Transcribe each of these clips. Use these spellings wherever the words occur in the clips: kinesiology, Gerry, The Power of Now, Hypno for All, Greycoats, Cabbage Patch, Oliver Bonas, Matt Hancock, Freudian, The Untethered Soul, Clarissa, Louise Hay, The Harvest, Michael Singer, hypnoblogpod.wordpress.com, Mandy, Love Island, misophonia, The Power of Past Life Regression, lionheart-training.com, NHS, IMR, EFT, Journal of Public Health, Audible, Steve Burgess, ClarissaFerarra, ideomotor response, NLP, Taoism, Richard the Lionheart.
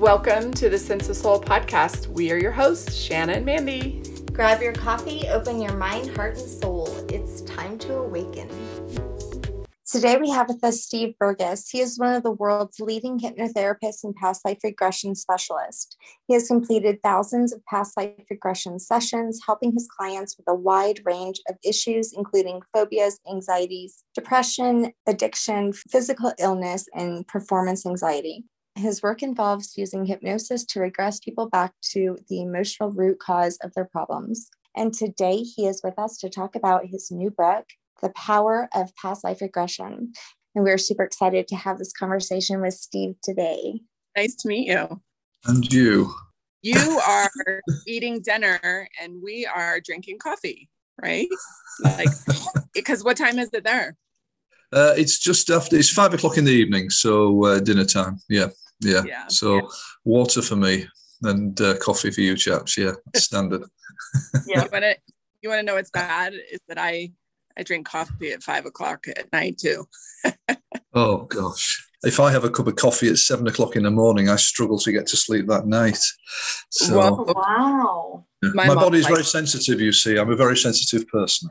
Welcome to the Sense of Soul podcast. We are your hosts, Shannon and Mandy. Grab your coffee, open your mind, heart, and soul. It's time to awaken. Today we have with us Steve Burgess. He is one of the world's leading hypnotherapists and past life regression specialists. He has completed thousands of past life regression sessions, helping his clients with a wide range of issues, including phobias, anxieties, depression, addiction, physical illness, and performance anxiety. His work involves using hypnosis to regress people back to the emotional root cause of their problems. And today he is with us to talk about his new book, The Power of Past Life Regression. And we're super excited to have this conversation with Steve today. Nice to meet you. And you. You are eating dinner and we are drinking coffee, right? Because what time is it there? It's 5 o'clock in the evening. So dinner time. Yeah. So water for me and coffee for you chaps. Yeah. Standard. Yeah. You want to know what's bad is that I drink coffee at 5 o'clock at night too. Oh gosh. If I have a cup of coffee at 7 o'clock in the morning, I struggle to get to sleep that night. So, wow. Yeah. My body's very sensitive, you see. I'm a very sensitive person.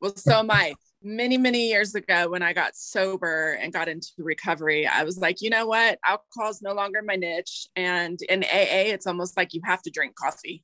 Well, so am I. Many, many years ago when I got sober and got into recovery, I was like, you know what? Alcohol is no longer my niche. And in AA, it's almost like you have to drink coffee.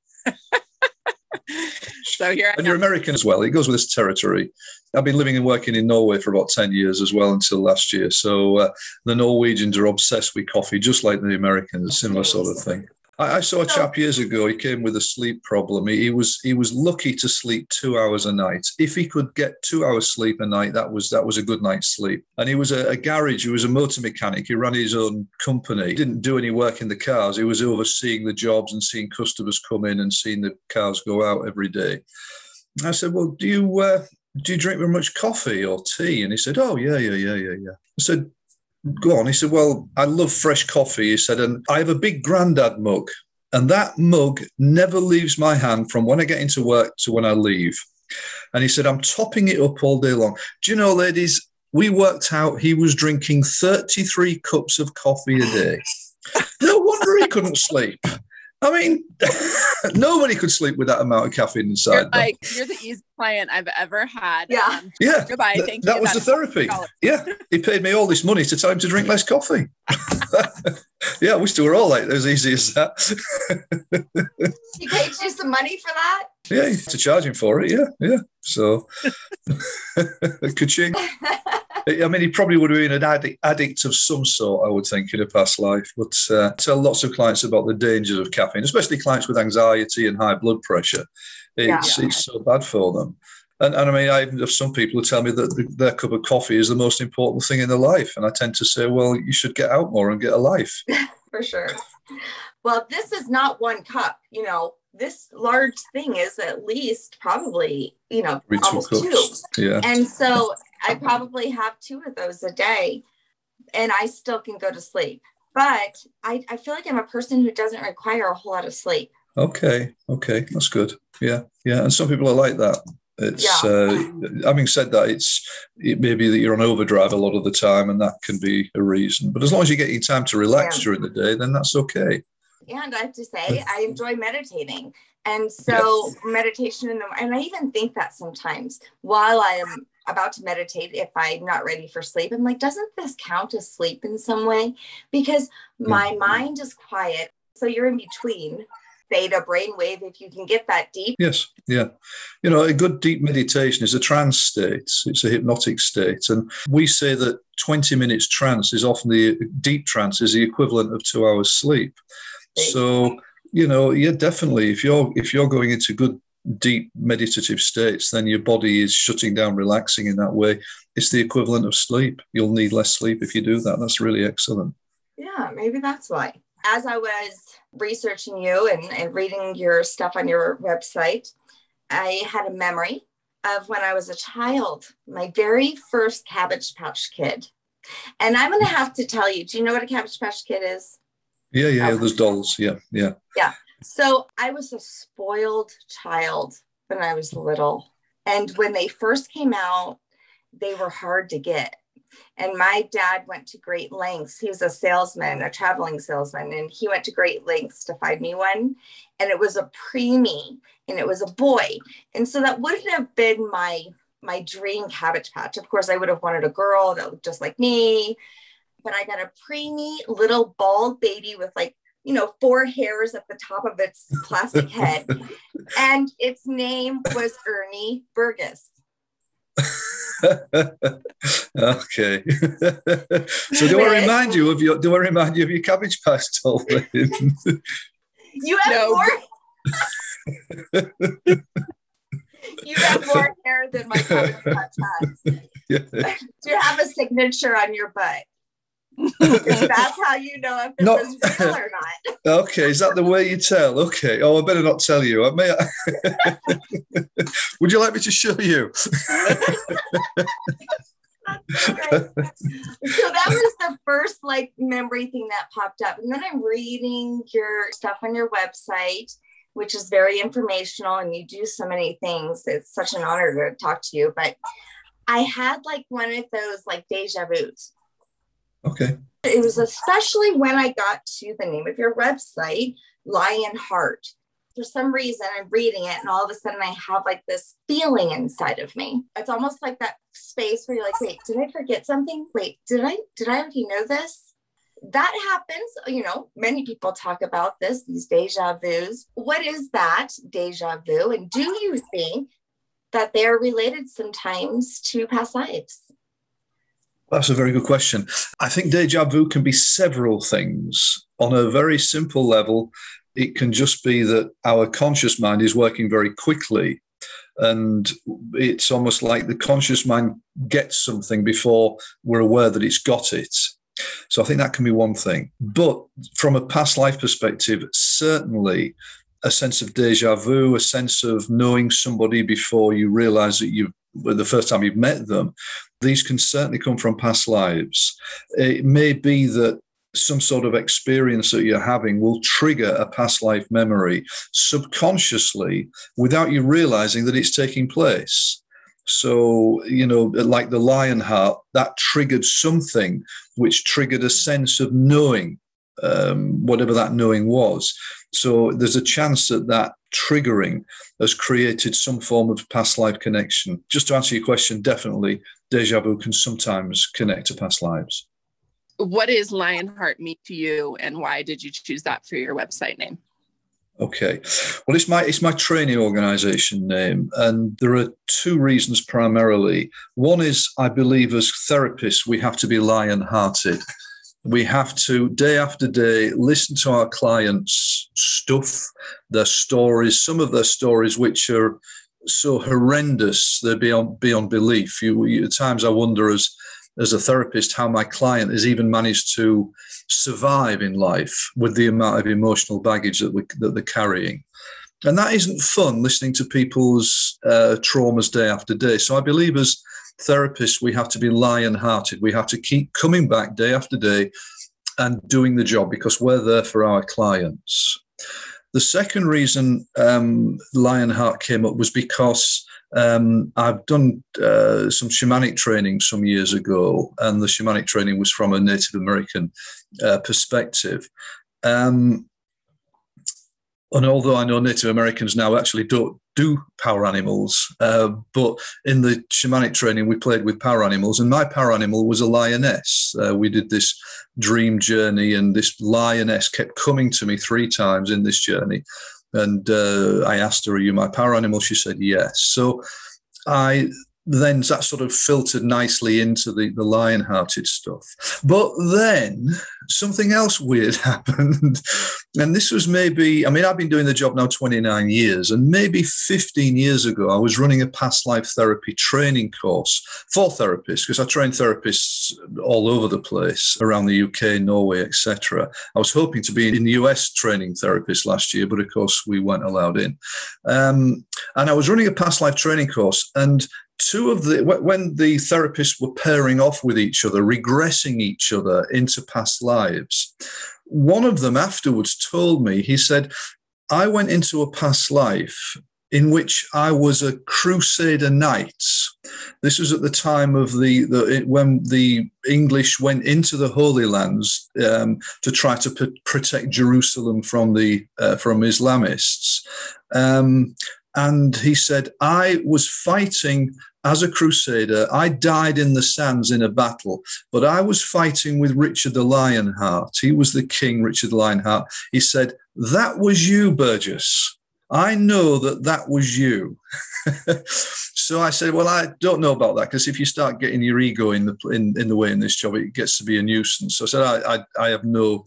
So here I am. You're American as well. It goes with this territory. I've been living and working in Norway for about 10 years as well until last year. So the Norwegians are obsessed with coffee, just like the Americans, similar sort of thing. I saw a chap years ago. He came with a sleep problem. He was lucky to sleep 2 hours a night. If he could get 2 hours sleep a night, that was a good night's sleep. And he was a garage. He was a motor mechanic. He ran his own company. He didn't do any work in the cars. He was overseeing the jobs and seeing customers come in and seeing the cars go out every day. I said, well, do you drink very much coffee or tea? And he said, oh, yeah. I said, go on. He said, well, I love fresh coffee. He said, and I have a big granddad mug, and that mug never leaves my hand from when I get into work to when I leave. And he said, I'm topping it up all day long. Do you know, ladies, we worked out he was drinking 33 cups of coffee a day. No wonder he couldn't sleep. I mean, nobody could sleep with that amount of caffeine inside. You're the easiest client I've ever had. Yeah. Goodbye. Thank you. That was the therapy. Yeah. He paid me all this money to tell him to drink less coffee. Yeah, I wish we were all like as easy as that. He paid you some money for that? Yeah, you have to charge him for it. Yeah. So, ka-ching. I mean, he probably would have been an addict of some sort, I would think, in a past life. But I tell lots of clients about the dangers of caffeine, especially clients with anxiety and high blood pressure. It's so bad for them. And I mean, I have some people who tell me that their cup of coffee is the most important thing in their life. And I tend to say, well, you should get out more and get a life. For sure. Well, this is not one cup, you know. This large thing is at least probably, you know, almost two. Yeah. And so I probably have two of those a day and I still can go to sleep. But I feel like I'm a person who doesn't require a whole lot of sleep. Okay. That's good. Yeah. And some people are like that. Having said that, it may be that you're on overdrive a lot of the time and that can be a reason. But as long as you get your time to relax during the day, then that's okay. And I have to say, I enjoy meditating. And so meditation, and I even think that sometimes while I am about to meditate, if I'm not ready for sleep, I'm like, doesn't this count as sleep in some way? Because my mind is quiet. So you're in between theta brainwave, if you can get that deep. Yes, yeah. You know, a good deep meditation is a trance state. It's a hypnotic state. And we say that 20 minutes trance is often deep trance is the equivalent of 2 hours sleep. So, you know, definitely if you're going into good, deep meditative states, then your body is shutting down, relaxing in that way. It's the equivalent of sleep. You'll need less sleep if you do that. That's really excellent. Yeah, maybe that's why. As I was researching you and reading your stuff on your website, I had a memory of when I was a child, my very first Cabbage Patch Kid. And I'm going to have to tell you, do you know what a Cabbage Patch Kid is? Yeah. Those dolls. Yeah. So I was a spoiled child when I was little. And when they first came out, they were hard to get. And my dad went to great lengths. He was a salesman, a traveling salesman, and he went to great lengths to find me one. And it was a preemie, and it was a boy. And so that wouldn't have been my dream Cabbage Patch. Of course, I would have wanted a girl that looked just like me. But I got a preemie little bald baby with four hairs at the top of its plastic head. And its name was Ernie Burgess. Okay. So do I remind you of your Cabbage Patch, Tolle? You have more. You have more hair than my Cabbage Patch has. Yeah. Do you have a signature on your butt? That's how you know if it was real or not. Okay, is that the way you tell? Okay. Oh, I better not tell you. Would you like me to show you? Right. So that was the first memory thing that popped up. And then I'm reading your stuff on your website, which is very informational, and you do so many things. It's such an honor to talk to you. But I had one of those deja vu's. Okay. It was especially when I got to the name of your website, Lionheart. For some reason, I'm reading it, and all of a sudden, I have this feeling inside of me. It's almost like that space where you're wait, did I forget something? Wait, did I already know this? That happens. Many people talk about these déjà vus. What is that déjà vu? And do you think that they are related sometimes to past lives? That's a very good question. I think déjà vu can be several things. On a very simple level, it can just be that our conscious mind is working very quickly, and it's almost like the conscious mind gets something before we're aware that it's got it. So I think that can be one thing. But from a past life perspective, certainly a sense of déjà vu, a sense of knowing somebody before you realize that the first time you've met them, these can certainly come from past lives. It may be that some sort of experience that you're having will trigger a past life memory subconsciously without you realizing that it's taking place. So, like the Lionheart, that triggered something which triggered a sense of knowing, whatever that knowing was. So there's a chance that triggering has created some form of past life connection. Just to answer your question, definitely déjà vu can sometimes connect to past lives. What is Lionheart mean to you, and why did you choose that for your website name? Okay. Well, it's my training organization name, and there are two reasons primarily. One is I believe as therapists we have to be lion-hearted. We have to, day after day, listen to our clients' stuff, their stories, some of their stories which are so horrendous, they're beyond belief. At times I wonder as a therapist how my client has even managed to survive in life with the amount of emotional baggage that they're carrying. And that isn't fun, listening to people's traumas day after day. So I believe as therapists, we have to be lion-hearted. We have to keep coming back day after day and doing the job because we're there for our clients. The second reason Lionheart came up was because I've done some shamanic training some years ago, and the shamanic training was from a Native American perspective. And although I know Native Americans now actually don't do power animals, but in the shamanic training, we played with power animals, and my power animal was a lioness. We did this dream journey, and this lioness kept coming to me 3 times in this journey. And I asked her, are you my power animal? She said, yes. So then that sort of filtered nicely into the lion-hearted stuff. But then something else weird happened. And this was I've been doing the job now 29 years, and maybe 15 years ago, I was running a past life therapy training course for therapists, because I train therapists all over the place, around the UK, Norway, etc. I was hoping to be in the US training therapists last year, but of course we weren't allowed in. And I was running a past life training course, and when the therapists were pairing off with each other, regressing each other into past lives, one of them afterwards told me, he said, I went into a past life in which I was a crusader knight. This was at the time of when the English went into the Holy Lands to try to protect Jerusalem from Islamists. And he said, I was fighting as a crusader. I died in the sands in a battle, but I was fighting with Richard the Lionheart. He was the king, Richard the Lionheart. He said, that was you, Burgess. I know that was you. So I said, well, I don't know about that, because if you start getting your ego in the way in this job, it gets to be a nuisance. So I said, I have no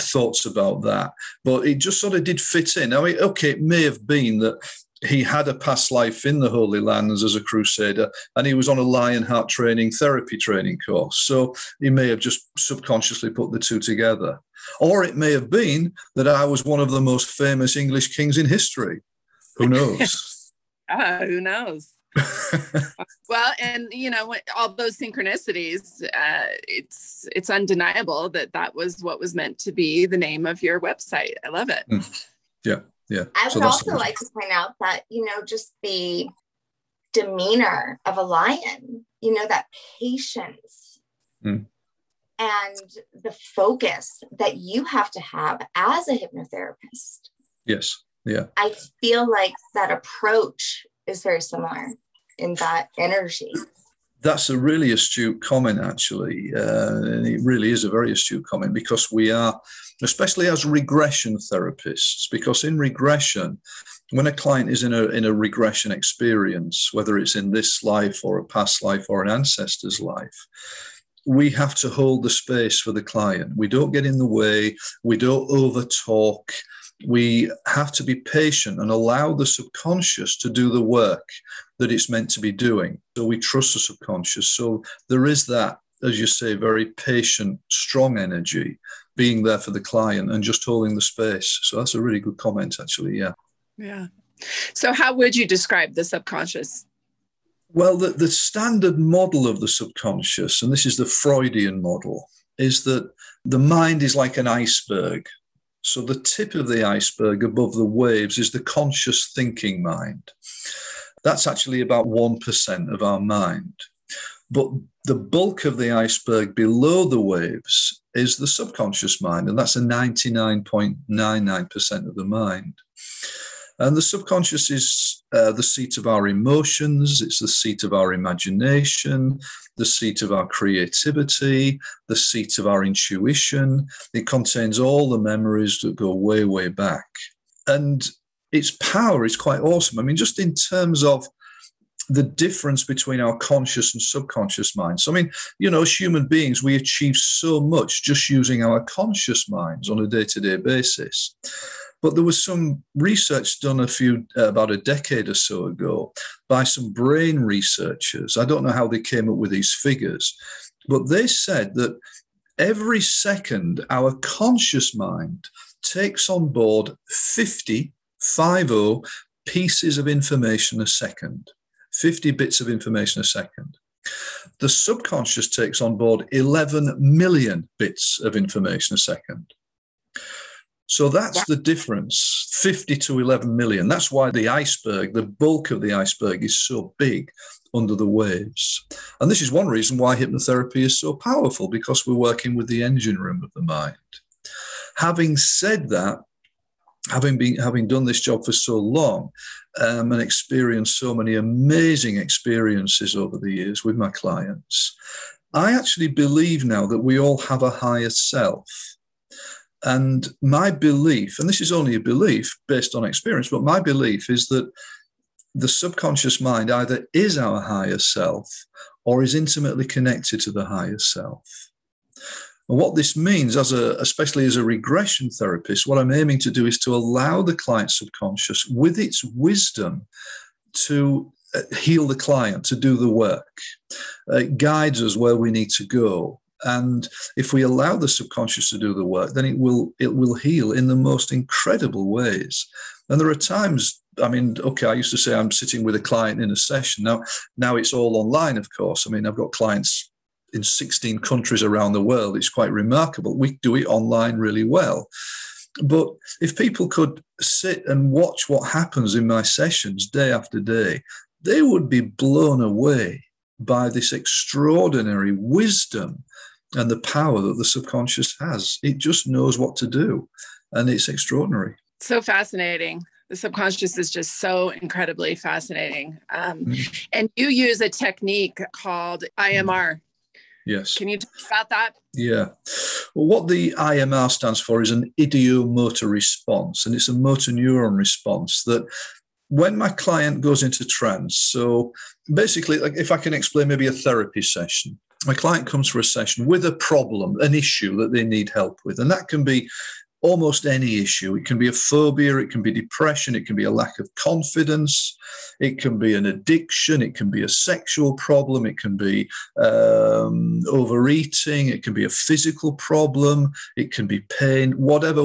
thoughts about that. But it just sort of did fit in. I mean, okay, it may have been that he had a past life in the Holy Lands as a crusader, and he was on a lionheart therapy training course. So he may have just subconsciously put the two together. Or it may have been that I was one of the most famous English kings in history. Who knows? Who knows? Well, and all those synchronicities, it's undeniable that was what was meant to be the name of your website. I love it. Mm. Yeah, yeah. I would also like to point out that, just the demeanor of a lion, that patience and the focus that you have to have as a hypnotherapist. Yes. Yeah, I feel like that approach is very similar in that energy. That's a really astute comment, actually. And it really is a very astute comment, because we are, especially as regression therapists, because in regression, when a client is in a regression experience, whether it's in this life or a past life or an ancestor's life, we have to hold the space for the client. We don't get in the way. We don't over talk. We have to be patient and allow the subconscious to do the work that it's meant to be doing. So we trust the subconscious. So there is that, as you say, very patient, strong energy being there for the client and just holding the space. So that's a really good comment, actually. Yeah. Yeah. So how would you describe the subconscious? Well, the standard model of the subconscious, and this is the Freudian model, is that the mind is like an iceberg. So the tip of the iceberg above the waves is the conscious thinking mind. That's actually about 1% of our mind. But the bulk of the iceberg below the waves is the subconscious mind, and that's a 99.99% of the mind. And the subconscious is the seat of our emotions, it's the seat of our imagination, the seat of our creativity, the seat of our intuition. It contains all the memories that go way, way back. And its power is quite awesome. I mean, just in terms of the difference between our conscious and subconscious minds. So, I mean, as human beings, we achieve so much just using our conscious minds on a day-to-day basis. But there was some research done about a decade or so ago by some brain researchers. I don't know how they came up with these figures, but they said that every second our conscious mind takes on board 50 pieces of information a second, 50 bits of information a second. The subconscious takes on board 11 million bits of information a second. So that's the difference, 50 to 11 million. That's why the iceberg, the bulk of the iceberg, is so big under the waves. And this is one reason why hypnotherapy is so powerful, because we're working with the engine room of the mind. Having said that, having done this job for so long and experienced so many amazing experiences over the years with my clients, I actually believe now that we all have a higher self. And my belief, and this is only a belief based on experience, but my belief is that the subconscious mind either is our higher self or is intimately connected to the higher self. And what this means, especially as a regression therapist, what I'm aiming to do is to allow the client's subconscious, with its wisdom, to heal the client, to do the work. It guides us where we need to go. And if we allow the subconscious to do the work, then it will heal in the most incredible ways. And there are times, I mean, okay, I used to say I'm sitting with a client in a session. Now it's all online, of course. I mean, I've got clients in 16 countries around the world. It's quite remarkable. We do it online really well. But if people could sit and watch what happens in my sessions day after day, they would be blown away by this extraordinary wisdom and the power that the subconscious has. It just knows what to do, and it's extraordinary. So fascinating. The subconscious is just so incredibly fascinating. And you use a technique called IMR. Yes. Can you talk about that? Yeah. Well, what the IMR stands for is an ideomotor response, and it's a motor neuron response that when my client goes into trance, so basically, like if I can explain maybe a therapy session, my client comes for a session with a problem, an issue that they need help with, and that can be almost any issue. It can be a phobia, it can be depression, it can be a lack of confidence, it can be an addiction, it can be a sexual problem, it can be overeating, it can be a physical problem, it can be pain, whatever.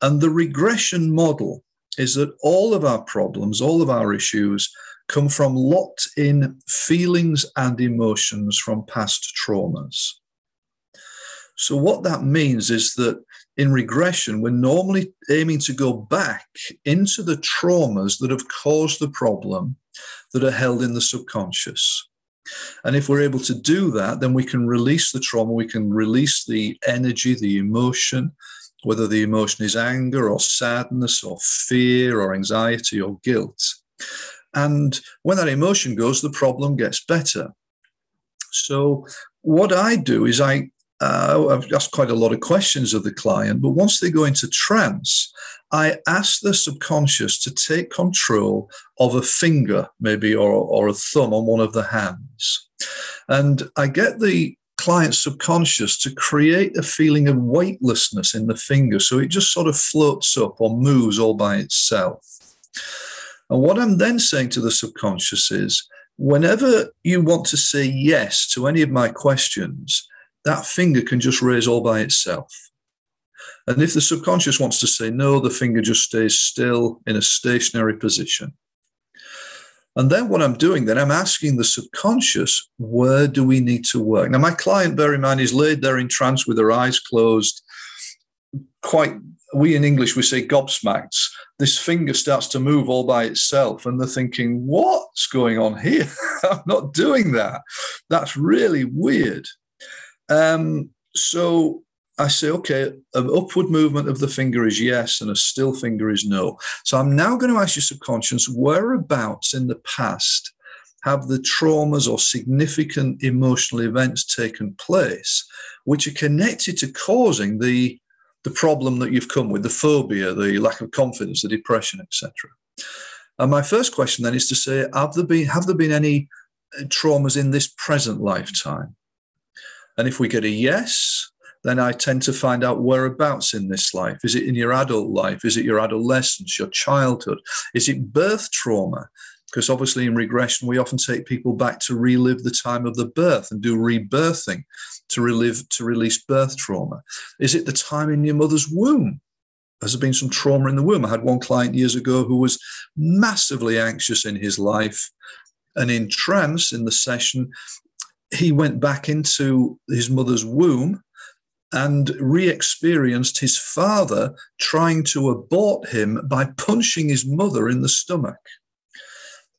And the regression model is that all of our problems, all of our issues come from locked-in feelings and emotions from past traumas. So what that means is that in regression, we're normally aiming to go back into the traumas that have caused the problem that are held in the subconscious. And if we're able to do that, then we can release the trauma, we can release the energy, the emotion, whether the emotion is anger or sadness or fear or anxiety or guilt. And when that emotion goes, the problem gets better. So what I do is I've asked quite a lot of questions of the client, but once they go into trance, I ask the subconscious to take control of a finger, maybe, or a thumb on one of the hands. And I get the client's subconscious to create a feeling of weightlessness in the finger, so it just sort of floats up or moves all by itself. And what I'm then saying to the subconscious is, whenever you want to say yes to any of my questions, that finger can just raise all by itself. And if the subconscious wants to say no, the finger just stays still in a stationary position. And then what I'm doing, then I'm asking the subconscious, where do we need to work? Now, my client, bear in mind, is laid there in trance with her eyes closed. We in English, we say gobsmacked. This finger starts to move all by itself, and they're thinking, what's going on here? I'm not doing that. That's really weird. So I say, okay, an upward movement of the finger is yes, and a still finger is no. So I'm now going to ask your subconscious, whereabouts in the past have the traumas or significant emotional events taken place, which are connected to causing the problem that you've come with, the phobia, the lack of confidence, the depression, etc. And my first question then is to say, have there been any traumas in this present lifetime? And if we get a yes, then I tend to find out whereabouts in this life. Is it in your adult life? Is it your adolescence, your childhood? Is it birth trauma? Because obviously in regression, we often take people back to relive the time of the birth and do rebirthing to release birth trauma. Is it the time in your mother's womb? Has there been some trauma in the womb? I had one client years ago who was massively anxious in his life, and in trance, in the session, he went back into his mother's womb and re-experienced his father trying to abort him by punching his mother in the stomach.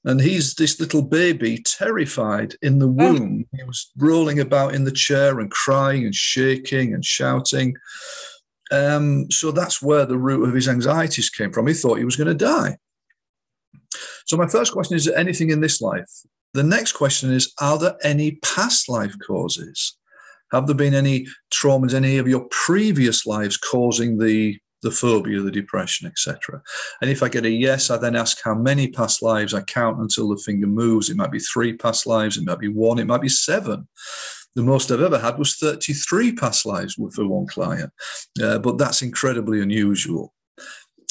And he's this little baby, terrified in the womb. He was rolling about in the chair and crying and shaking and shouting. So that's where the root of his anxieties came from. He thought he was going to die. So my first question is, anything in this life? The next question is, are there any past life causes? Have there been any traumas, any of your previous lives causing the phobia, the depression, etc.? And if I get a yes, I then ask how many past lives. I count until the finger moves. It might be 3 past lives. It might be 1. It might be 7. The most I've ever had was 33 past lives for one client, but that's incredibly unusual.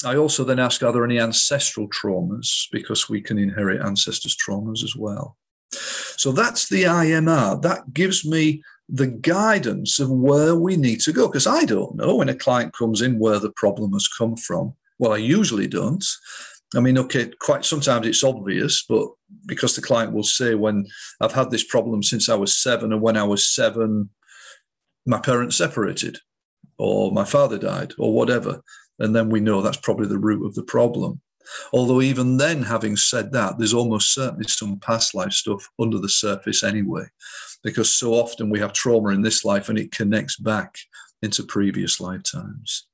I also then ask, are there any ancestral traumas? Because we can inherit ancestors' traumas as well. So that's the IMR. That gives me the guidance of where we need to go. Because I don't know when a client comes in where the problem has come from. Well, I usually don't. I mean, okay, quite sometimes it's obvious, but because the client will say, when I've had this problem since I was 7, and when I was 7, my parents separated, or my father died, or whatever. And then we know that's probably the root of the problem. Although even then, having said that, there's almost certainly some past life stuff under the surface anyway, because so often we have trauma in this life and it connects back into previous lifetimes.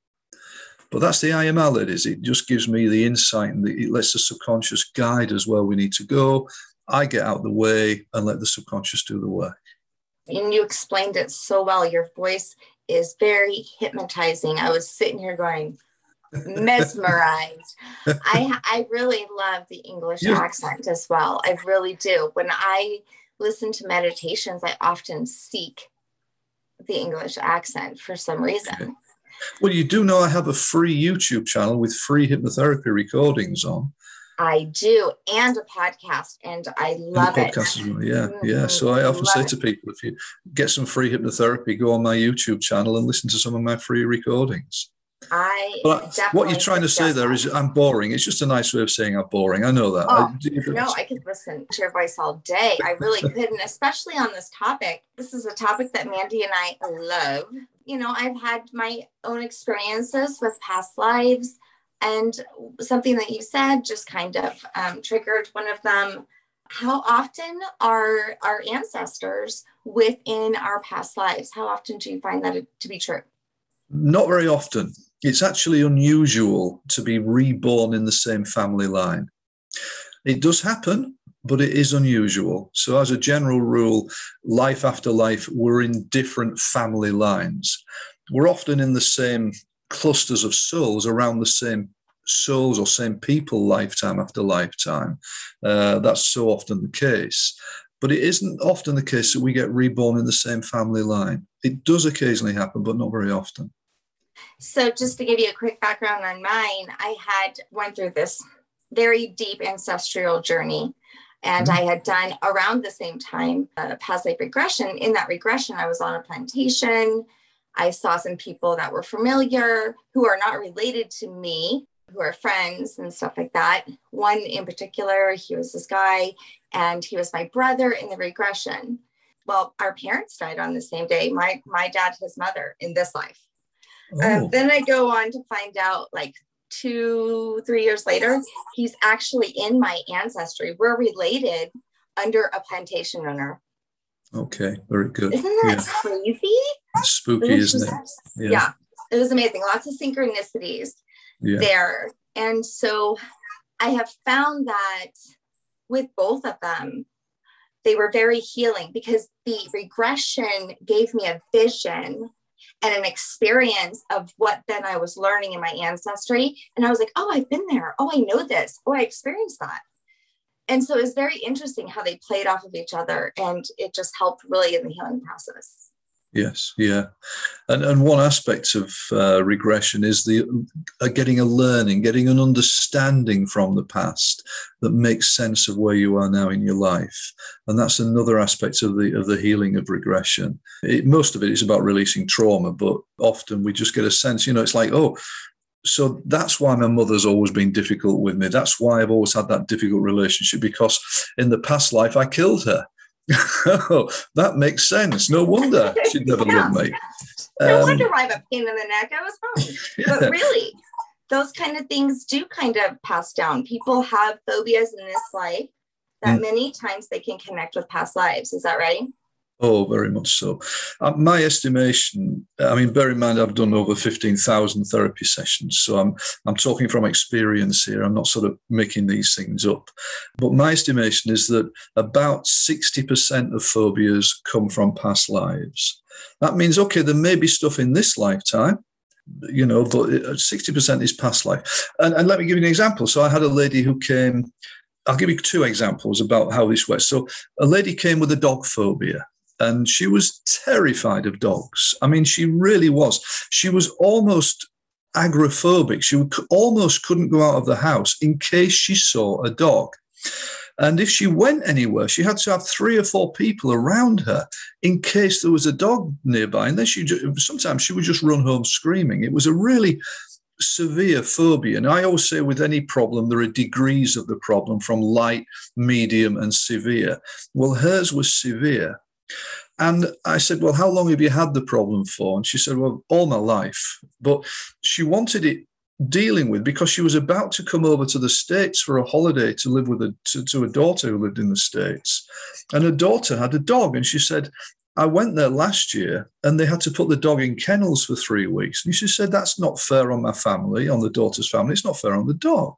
But that's the IML, ladies. It just gives me the insight and it lets the subconscious guide us where we need to go. I get out of the way and let the subconscious do the work. And you explained it so well. Your voice is very hypnotizing. I was sitting here going, mesmerized. I really love the English accent as well. I really do. When I listen to meditations, I often seek the English accent for some reason. Okay. Well, you do know I have a free YouTube channel with free hypnotherapy recordings on. I do, and a podcast, and I love it. Well, yeah. So I often say to people, if you get some free hypnotherapy, go on my YouTube channel and listen to some of my free recordings. What you're trying to say there is I'm boring. It's just a nice way of saying I'm boring. I know that. I could listen to your voice all day. I really could, and especially on this topic. This is a topic that Mandy and I love. You know, I've had my own experiences with past lives, and something that you said just kind of triggered one of them. How often are our ancestors within our past lives? How often do you find that to be true? Not very often. It's actually unusual to be reborn in the same family line. It does happen, but it is unusual. So as a general rule, life after life, we're in different family lines. We're often in the same clusters of souls around the same souls or same people lifetime after lifetime. That's so often the case. But it isn't often the case that we get reborn in the same family line. It does occasionally happen, but not very often. So just to give you a quick background on mine, I had went through this very deep ancestral journey, and I had done around the same time past life regression. In that regression, I was on a plantation. I saw some people that were familiar who are not related to me, who are friends and stuff like that. One in particular, he was this guy, and he was my brother in the regression. Well, our parents died on the same day, my dad, his mother in this life. Then I go on to find out like 2-3 years later, he's actually in my ancestry. We're related under a plantation owner. Okay, very good. Isn't that crazy? It's spooky, isn't it? Yeah, it was amazing. Lots of synchronicities there. And so I have found that with both of them, they were very healing, because the regression gave me a vision and an experience of what then I was learning in my ancestry. And I was like, oh, I've been there. Oh, I know this. Oh, I experienced that. And so it was very interesting how they played off of each other. And it just helped really in the healing process. Yes. Yeah. And one aspect of regression is the getting a learning, getting an understanding from the past that makes sense of where you are now in your life. And that's another aspect of the healing of regression. Most of it is about releasing trauma, but often we just get a sense, you know, it's like, oh, so that's why my mother's always been difficult with me. That's why I've always had that difficult relationship, because in the past life I killed her. Oh, that makes sense. No wonder she'd never love me. No wonder why I'm a pain in the neck. I was wrong. Yeah. But really, those kind of things do kind of pass down. People have phobias in this life that many times they can connect with past lives. Is that right? Oh, very much so. My estimation, I mean, bear in mind, I've done over 15,000 therapy sessions. So I'm talking from experience here. I'm not sort of making these things up. But my estimation is that about 60% of phobias come from past lives. That means, okay, there may be stuff in this lifetime, you know, but 60% is past life. And let me give you an example. So I had a lady who came, I'll give you two examples about how this works. So a lady came with a dog phobia. And she was terrified of dogs. I mean, she really was. She was almost agoraphobic. She almost couldn't go out of the house in case she saw a dog. And if she went anywhere, she had to have 3 or 4 people around her in case there was a dog nearby. And then sometimes she would just run home screaming. It was a really severe phobia. And I always say with any problem, there are degrees of the problem from light, medium, and severe. Well, hers was severe. And I said, well, how long have you had the problem for? And she said, well, all my life. But she wanted it dealing with, because she was about to come over to the States for a holiday to live with to a daughter who lived in the States. And her daughter had a dog, and she said, I went there last year and they had to put the dog in kennels for 3 weeks. And she said, that's not fair on my family, on the daughter's family. It's not fair on the dog.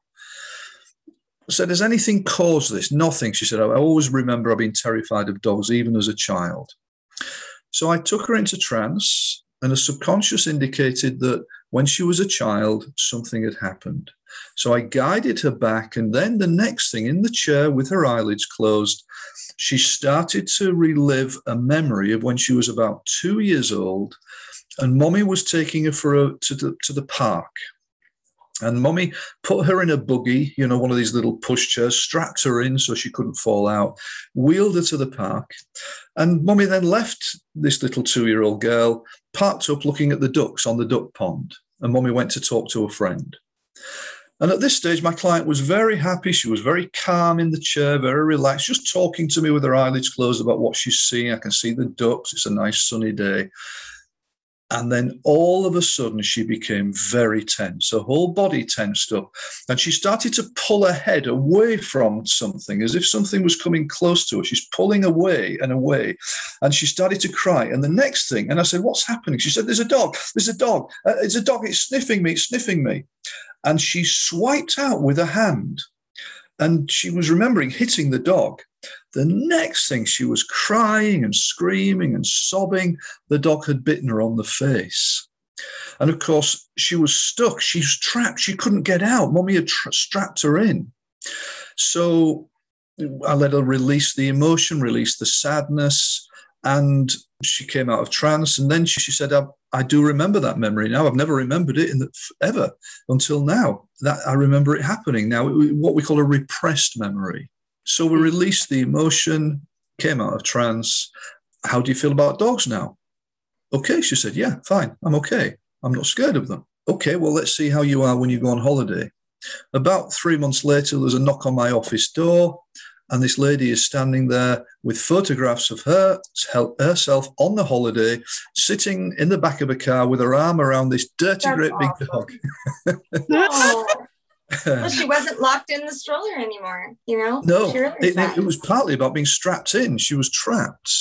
I said, has anything caused this? Nothing. She said, I always remember I've been terrified of dogs, even as a child. So I took her into trance, and her subconscious indicated that when she was a child, something had happened. So I guided her back. And then the next thing, in the chair with her eyelids closed, she started to relive a memory of when she was about 2 years old, and Mommy was taking her to the park. And Mommy put her in a buggy, you know, one of these little pushchairs, strapped her in so she couldn't fall out, wheeled her to the park. And Mommy then left this little two-year-old girl parked up looking at the ducks on the duck pond. And Mommy went to talk to a friend. And at this stage, my client was very happy. She was very calm in the chair, very relaxed, just talking to me with her eyelids closed about what she's seeing. I can see the ducks. It's a nice sunny day. And then all of a sudden, she became very tense. Her whole body tensed up. And she started to pull her head away from something, as if something was coming close to her. She's pulling away and away. And she started to cry. And the next thing, and I said, what's happening? She said, there's a dog, it's a dog, it's sniffing me. And she swiped out with her hand, and she was remembering hitting the dog. The next thing, she was crying and screaming and sobbing. The dog had bitten her on the face. And of course, she was stuck. She was trapped. She couldn't get out. Mommy had strapped her in. So I let her release the emotion, release the sadness. And she came out of trance. And then she said, I do remember that memory now. I've never remembered it ever until now. That I remember it happening now, what we call a repressed memory. So we released the emotion, came out of trance. How do you feel about dogs now? Okay, she said, yeah, fine. I'm okay. I'm not scared of them. Okay, well, let's see how you are when you go on holiday. About 3 months later, there's a knock on my office door. And this lady is standing there with photographs of herself on the holiday, sitting in the back of a car with her arm around this dirty, That's great awesome. Big dog. No. Well, she wasn't locked in the stroller anymore, you know? No, it was partly about being strapped in. She was trapped.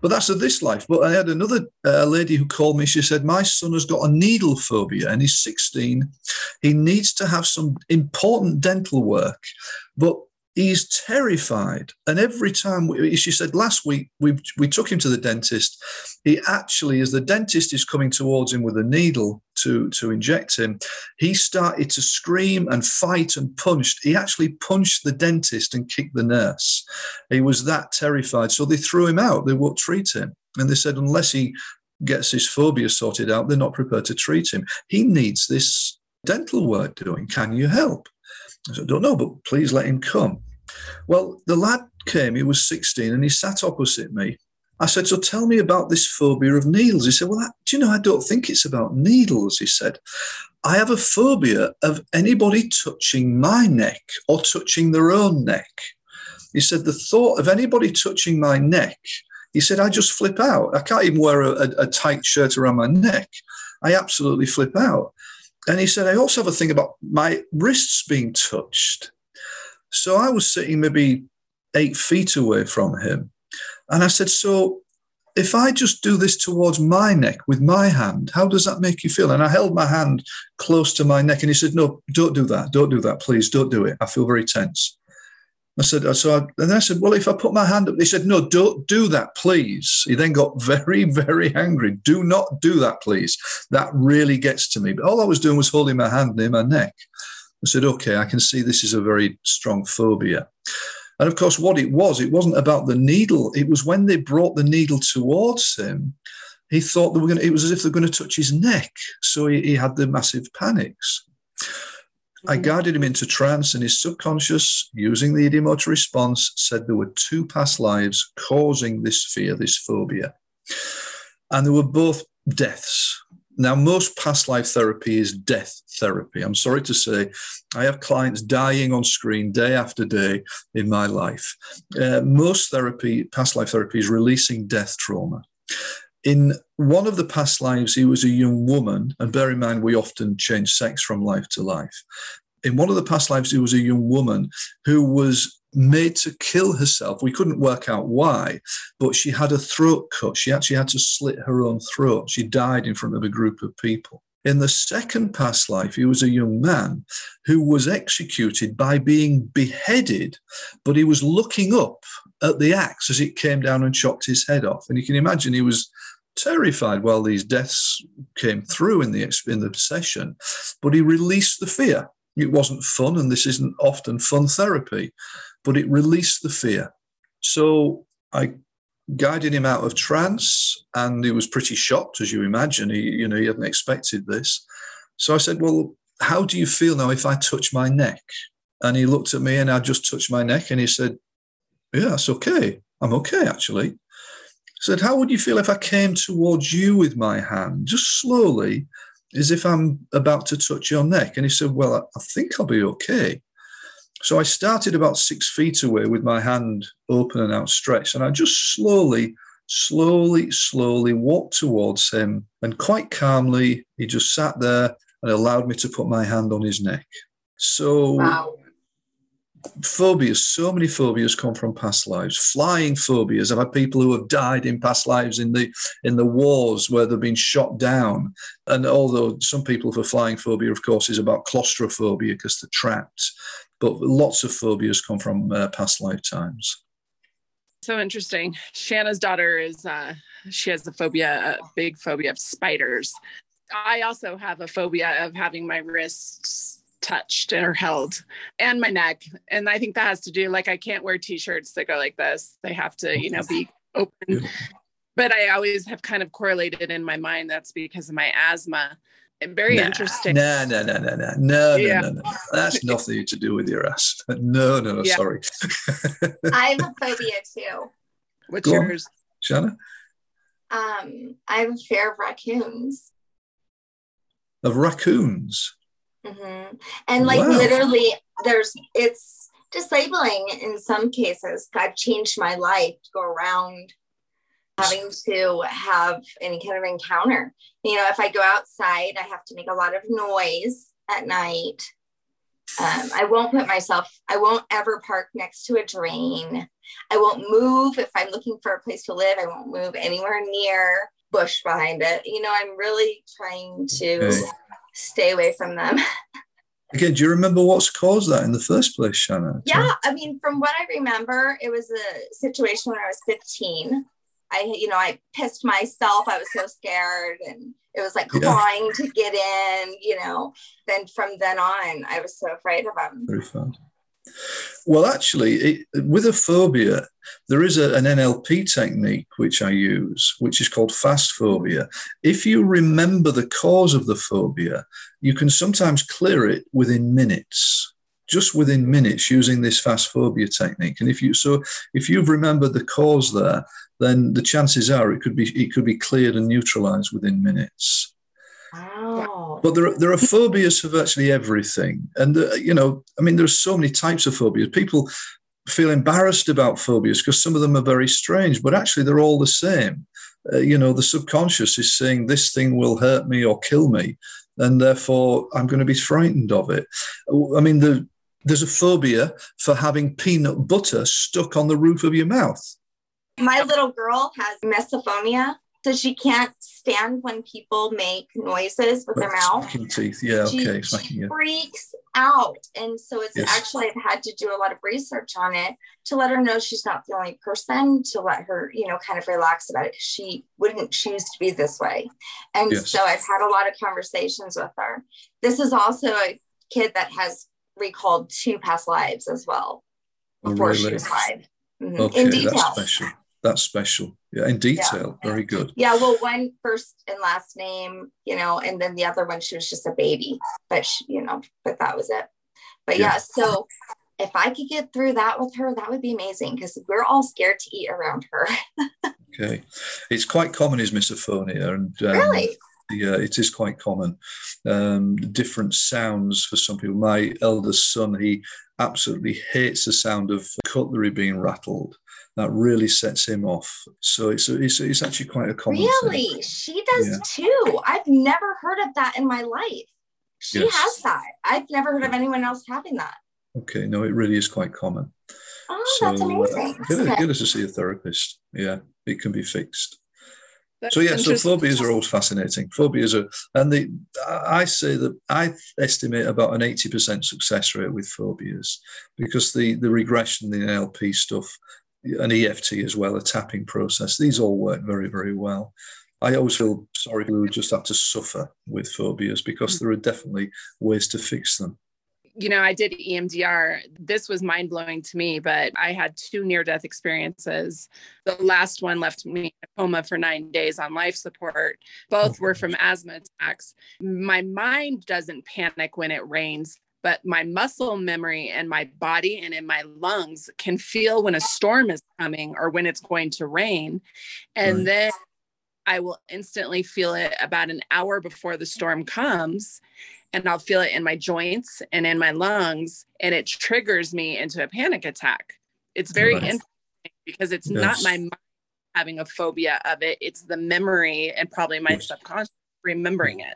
But that's of this life. But I had another lady who called me. She said, my son has got a needle phobia and he's 16. He needs to have some important dental work. But he's terrified. And every time, she said, last week, we took him to the dentist. He actually, as the dentist is coming towards him with a needle to inject him, he started to scream and fight and punched. He actually punched the dentist and kicked the nurse. He was that terrified. So they threw him out. They won't treat him. And they said, unless he gets his phobia sorted out, they're not prepared to treat him. He needs this dental work doing. Can you help? I said, I don't know, but please let him come. Well, the lad came, he was 16, and he sat opposite me. I said, so tell me about this phobia of needles. He said, well, do you know, I don't think it's about needles. He said, I have a phobia of anybody touching my neck or touching their own neck. He said, the thought of anybody touching my neck, he said, I just flip out. I can't even wear a tight shirt around my neck. I absolutely flip out. And he said, I also have a thing about my wrists being touched. So I was sitting maybe 8 feet away from him. And I said, so if I just do this towards my neck with my hand, how does that make you feel? And I held my hand close to my neck. And he said, no, don't do that. Don't do that. Please don't do it. I feel very tense. I said, then I said, well, if I put my hand up, he said, no, don't do that, please. He then got very, very angry. Do not do that, please. That really gets to me. But all I was doing was holding my hand near my neck. I said, okay, I can see this is a very strong phobia. And of course, what it wasn't about the needle. It was when they brought the needle towards him, he thought it was as if they're going to touch his neck. So he had the massive panics. I guided him into trance, and his subconscious, using the ideomotor response, said there were two past lives causing this fear, this phobia. And they were both deaths. Now, most past life therapy is death therapy. I'm sorry to say, I have clients dying on screen day after day in my life. Most therapy, past life therapy, is releasing death trauma. In one of the past lives, he was a young woman, and bear in mind, we often change sex from life to life. In one of the past lives, he was a young woman who was made to kill herself. We couldn't work out why, but she had a throat cut. She actually had to slit her own throat. She died in front of a group of people. In the second past life, he was a young man who was executed by being beheaded, but he was looking up at the axe as it came down and chopped his head off. And you can imagine he was terrified while these deaths came through in the session, but he released the fear. It wasn't fun, and this isn't often fun therapy, but it released the fear. So I guided him out of trance, and he was pretty shocked, as you imagine. He hadn't expected this. So I said, well, how do you feel now if I touch my neck? And he looked at me, and I just touched my neck, and he said, yeah, it's okay. I'm okay, actually. He said, how would you feel if I came towards you with my hand, just slowly, as if I'm about to touch your neck? And he said, well, I think I'll be okay. So I started about 6 feet away with my hand open and outstretched, and I just slowly walked towards him, and quite calmly, he just sat there and allowed me to put my hand on his neck. So wow. Phobias, so many phobias come from past lives. Flying phobias. I've had people who have died in past lives in the wars where they've been shot down. And although some people for flying phobia, of course, is about claustrophobia because they're trapped. But lots of phobias come from past lifetimes. So interesting. Shanna's daughter she has a big phobia of spiders. I also have a phobia of having my wrists touched or held, and my neck. And I think that has to do, like, I can't wear t-shirts that go like this. They have to, be open. Yeah. But I always have kind of correlated in my mind that's because of my asthma. Very interesting. No. That's nothing to do with your ass. No, yeah. Sorry. I have a phobia too. What's yours? Shanna? I have a fear of raccoons. Of raccoons? Mm-hmm. And Literally it's disabling in some cases. I've changed my life to go around having to have any kind of encounter. If I go outside, I have to make a lot of noise at night. I won't ever park next to a drain. I won't move if I'm looking for a place to live. I won't move anywhere near bush behind it. I'm really trying to stay away from them. Again, do you remember what's caused that in the first place, Shannon? Yeah. From what I remember, it was a situation when I was 15. I pissed myself. I was so scared, and it was like clawing to get in, Then from then on, I was so afraid of them. Very fun. Well, actually, with a phobia, there is an NLP technique which I use, which is called fast phobia. If you remember the cause of the phobia, you can sometimes clear it within minutes. Just within minutes, using this fast phobia technique. And if you've remembered the cause there, then the chances are it could be cleared and neutralized within minutes. Wow! But there are phobias for virtually everything, and there's so many types of phobias. People feel embarrassed about phobias because some of them are very strange, but actually they're all the same. The subconscious is saying this thing will hurt me or kill me, and therefore I'm going to be frightened of it. There's a phobia for having peanut butter stuck on the roof of your mouth. My little girl has misophonia, so she can't stand when people make noises with their mouth. Teeth. Yeah, okay. She freaks out. And so it's actually, I've had to do a lot of research on it to let her know she's not the only person, to let her, kind of relax about it. She wouldn't choose to be this way. And so I've had a lot of conversations with her. This is also a kid that has recalled 2 past lives as well before she was 5. Mm-hmm. Okay, in detail. That's special. Yeah, in detail. Yeah. Very good. Yeah, well, one first and last name, and then the other one, she was just a baby, but she, but that was it. But so if I could get through that with her, that would be amazing because we're all scared to eat around her. Okay. It's quite common is misophonia. And, really? Yeah, it is quite common. Different sounds for some people. My eldest son, he absolutely hates the sound of cutlery being rattled. that really sets him off. So it's actually quite a common really? Thing. She does too. I've never heard of that in my life. She has that. I've never heard of anyone else having that. Okay. No, it really is quite common. Oh, so, that's amazing. Get us to see a therapist. Yeah, it can be fixed. That's so phobias are all fascinating. Phobias are, and I say that I estimate about an 80% success rate with phobias, because the regression, the NLP stuff, and EFT as well, a tapping process, these all work very, very well. I always feel sorry who just have to suffer with phobias, because there are definitely ways to fix them. You know, I did EMDR. This was mind-blowing to me, but I had 2 near-death experiences. The last one left me in a coma for 9 days on life support. Both were from asthma attacks. My mind doesn't panic when it rains, but my muscle memory and my body and in my lungs can feel when a storm is coming or when it's going to rain. And then I will instantly feel it about an hour before the storm comes, and I'll feel it in my joints and in my lungs, and it triggers me into a panic attack. It's very interesting, because it's not my mind having a phobia of it. It's the memory and probably my subconscious remembering it.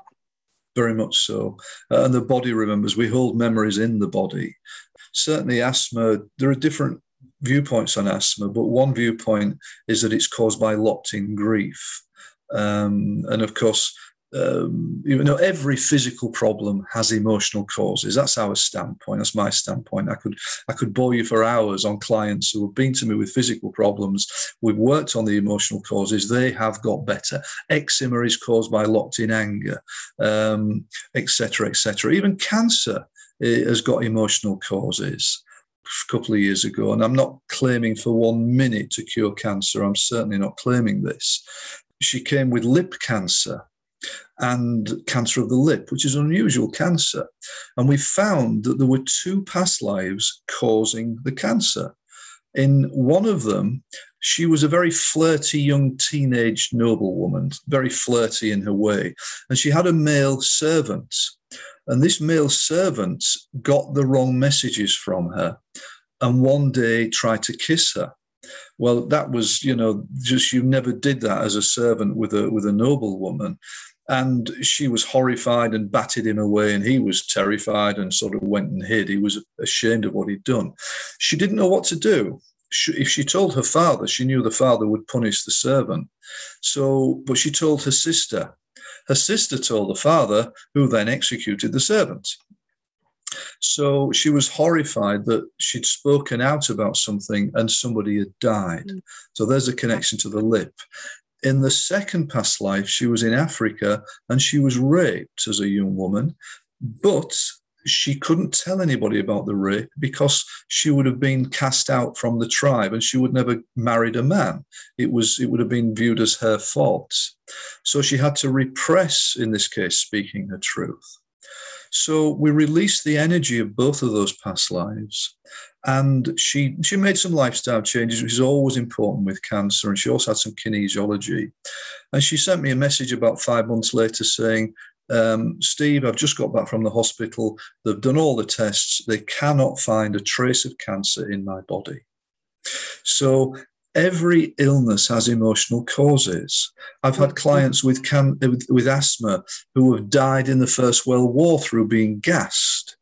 Very much so. And the body remembers. We hold memories in the body. Certainly asthma, there are different viewpoints on asthma, but one viewpoint is that it's caused by locked-in grief. And of course, you know, every physical problem has emotional causes. That's our standpoint. That's my standpoint. I could bore you for hours on clients who have been to me with physical problems. We've worked on the emotional causes. They have got better. Eczema is caused by locked-in anger, etc., etc. Even cancer has got emotional causes. A couple of years ago, and I'm not claiming for one minute to cure cancer. I'm certainly not claiming this. She came with lip cancer and cancer of the lip, which is an unusual cancer. And we found that there were 2 past lives causing the cancer. In one of them, she was a very flirty young teenage noblewoman, very flirty in her way. And she had a male servant. And this male servant got the wrong messages from her, and one day tried to kiss her. Well, that was, you know, just, you never did that as a servant with a noblewoman. And she was horrified and batted him away, and he was terrified and sort of went and hid. He was ashamed of what he'd done. She didn't know what to do. If she told her father, she knew the father would punish the servant. So, but she told her sister. Her sister told the father, who then executed the servant. So she was horrified that she'd spoken out about something and somebody had died. So there's a connection to the lip. In the second past life, she was in Africa and she was raped as a young woman, but she couldn't tell anybody about the rape because she would have been cast out from the tribe and she would never married a man. It would have been viewed as her fault. So she had to repress, in this case, speaking her truth. So we released the energy of both of those past lives. And she made some lifestyle changes, which is always important with cancer. And she also had some kinesiology. And she sent me a message about 5 months later saying, Steve, I've just got back from the hospital. They've done all the tests. They cannot find a trace of cancer in my body. So every illness has emotional causes. I've had clients with asthma who have died in the First World War through being gassed.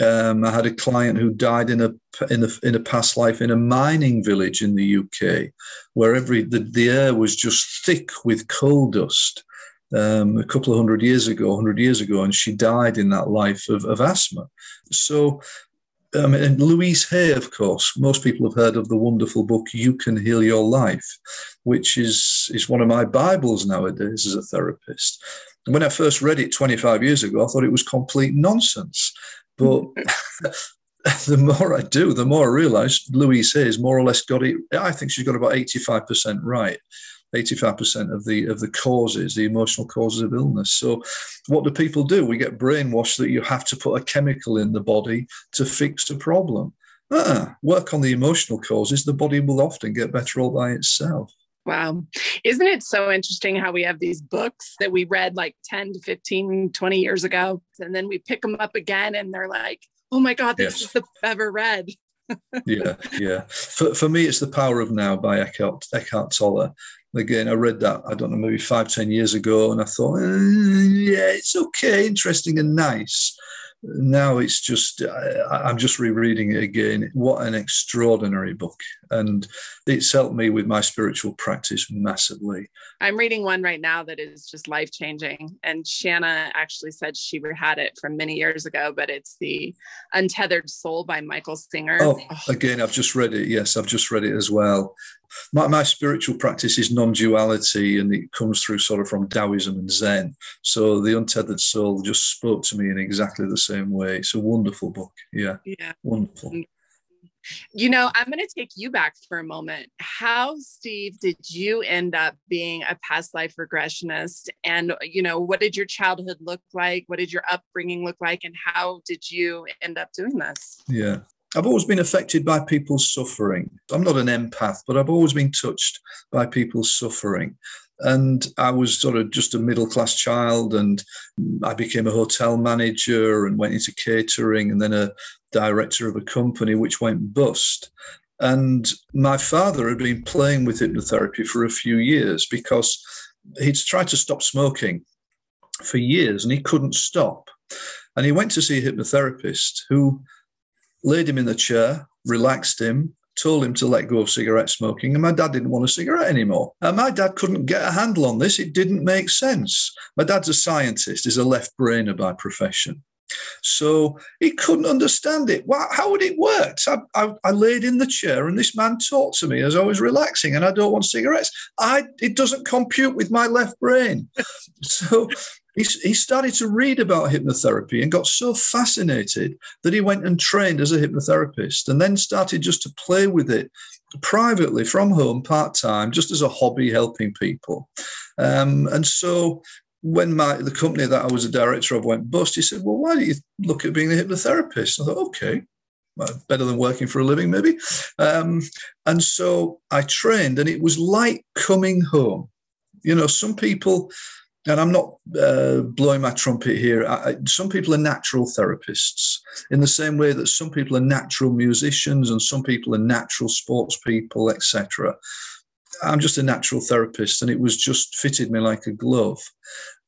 I had a client who died in a past life in a mining village in the UK, where the air was just thick with coal dust. A couple of 100 years ago, and she died in that life of asthma. So, and Louise Hay, of course, most people have heard of the wonderful book, You Can Heal Your Life, which is one of my Bibles nowadays as a therapist. And when I first read it 25 years ago, I thought it was complete nonsense. But the more I do, the more I realize Louise Hay has more or less got it. I think she's got about 85% right. 85% of the causes, the emotional causes of illness. So what do people do? We get brainwashed that you have to put a chemical in the body to fix the problem. Work on the emotional causes. The body will often get better all by itself. Wow. Isn't it so interesting how we have these books that we read like 10 to 15, 20 years ago, and then we pick them up again and they're like, oh my God, this is the best I've ever read. Yeah. For me, it's The Power of Now by Eckhart Tolle. Again, I read that, I don't know, maybe 5-10 years ago, and I thought, yeah, it's okay, interesting and nice. Now it's just, I'm just rereading it again. What an extraordinary book. And it's helped me with my spiritual practice massively. I'm reading one right now that is just life-changing. And Shanna actually said she had it from many years ago, but it's The Untethered Soul by Michael Singer. Oh, again, I've just read it. Yes, I've just read it as well. My spiritual practice is non-duality, and it comes through sort of from Taoism and Zen. So The Untethered Soul just spoke to me in exactly the same way. It's a wonderful book. Yeah. Wonderful. You know, I'm going to take you back for a moment. How, Steve, did you end up being a past life regressionist? And, you know, what did your childhood look like? What did your upbringing look like? And how did you end up doing this? Yeah. I've always been affected by people's suffering. I'm not an empath, but I've always been touched by people's suffering. And I was sort of just a middle-class child, and I became a hotel manager and went into catering and then a director of a company which went bust. And my father had been playing with hypnotherapy for a few years because he'd tried to stop smoking for years and he couldn't stop. And he went to see a hypnotherapist who laid him in the chair, relaxed him, told him to let go of cigarette smoking. And my dad didn't want a cigarette anymore. And my dad couldn't get a handle on this. It didn't make sense. My dad's a scientist. He's a left-brainer by profession. So he couldn't understand it. How had it worked? I laid in the chair and this man talked to me as I was relaxing, and I don't want cigarettes. It doesn't compute with my left brain. So he started to read about hypnotherapy and got so fascinated that he went and trained as a hypnotherapist, and then started just to play with it privately from home, part-time, just as a hobby, helping people. And so when the company that I was a director of went bust, he said, well, why don't you look at being a hypnotherapist? I thought, okay, well, better than working for a living, maybe. And so I trained, and it was like coming home. You know, some people, and I'm not blowing my trumpet here, some people are natural therapists in the same way that some people are natural musicians and some people are natural sports people, etc. I'm just a natural therapist, and it was just fitted me like a glove.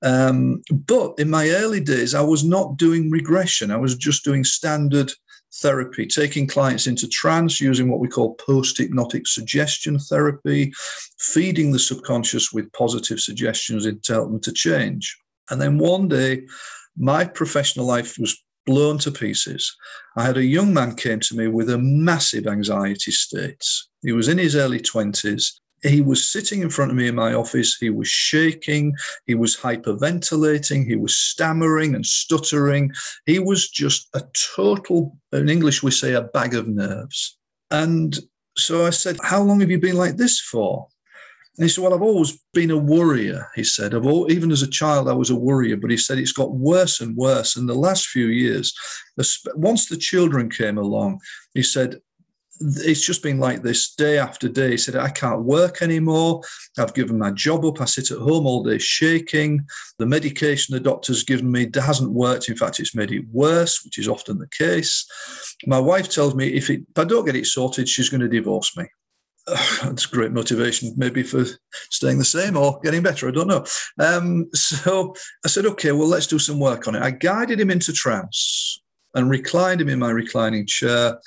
But in my early days, I was not doing regression. I was just doing standard therapy, taking clients into trance, using what we call post-hypnotic suggestion therapy, feeding the subconscious with positive suggestions to help them to change. And then one day, my professional life was blown to pieces. I had a young man came to me with a massive anxiety state. He was in his early 20s. He was sitting in front of me in my office. He was shaking. He was hyperventilating. He was stammering and stuttering. He was just a total, in English we say, a bag of nerves. And so I said, how long have you been like this for? And he said, well, I've always been a worrier, he said. Even as a child, I was a worrier. But he said it's got worse and worse in the last few years. Once the children came along, he said, it's just been like this day after day. He said, I can't work anymore. I've given my job up. I sit at home all day shaking. The medication the doctor's given me hasn't worked. In fact, it's made it worse, which is often the case. My wife tells me if I don't get it sorted, she's going to divorce me. That's great motivation, maybe for staying the same or getting better. I don't know. So I said, okay, well, let's do some work on it. I guided him into trance and reclined him in my reclining chair.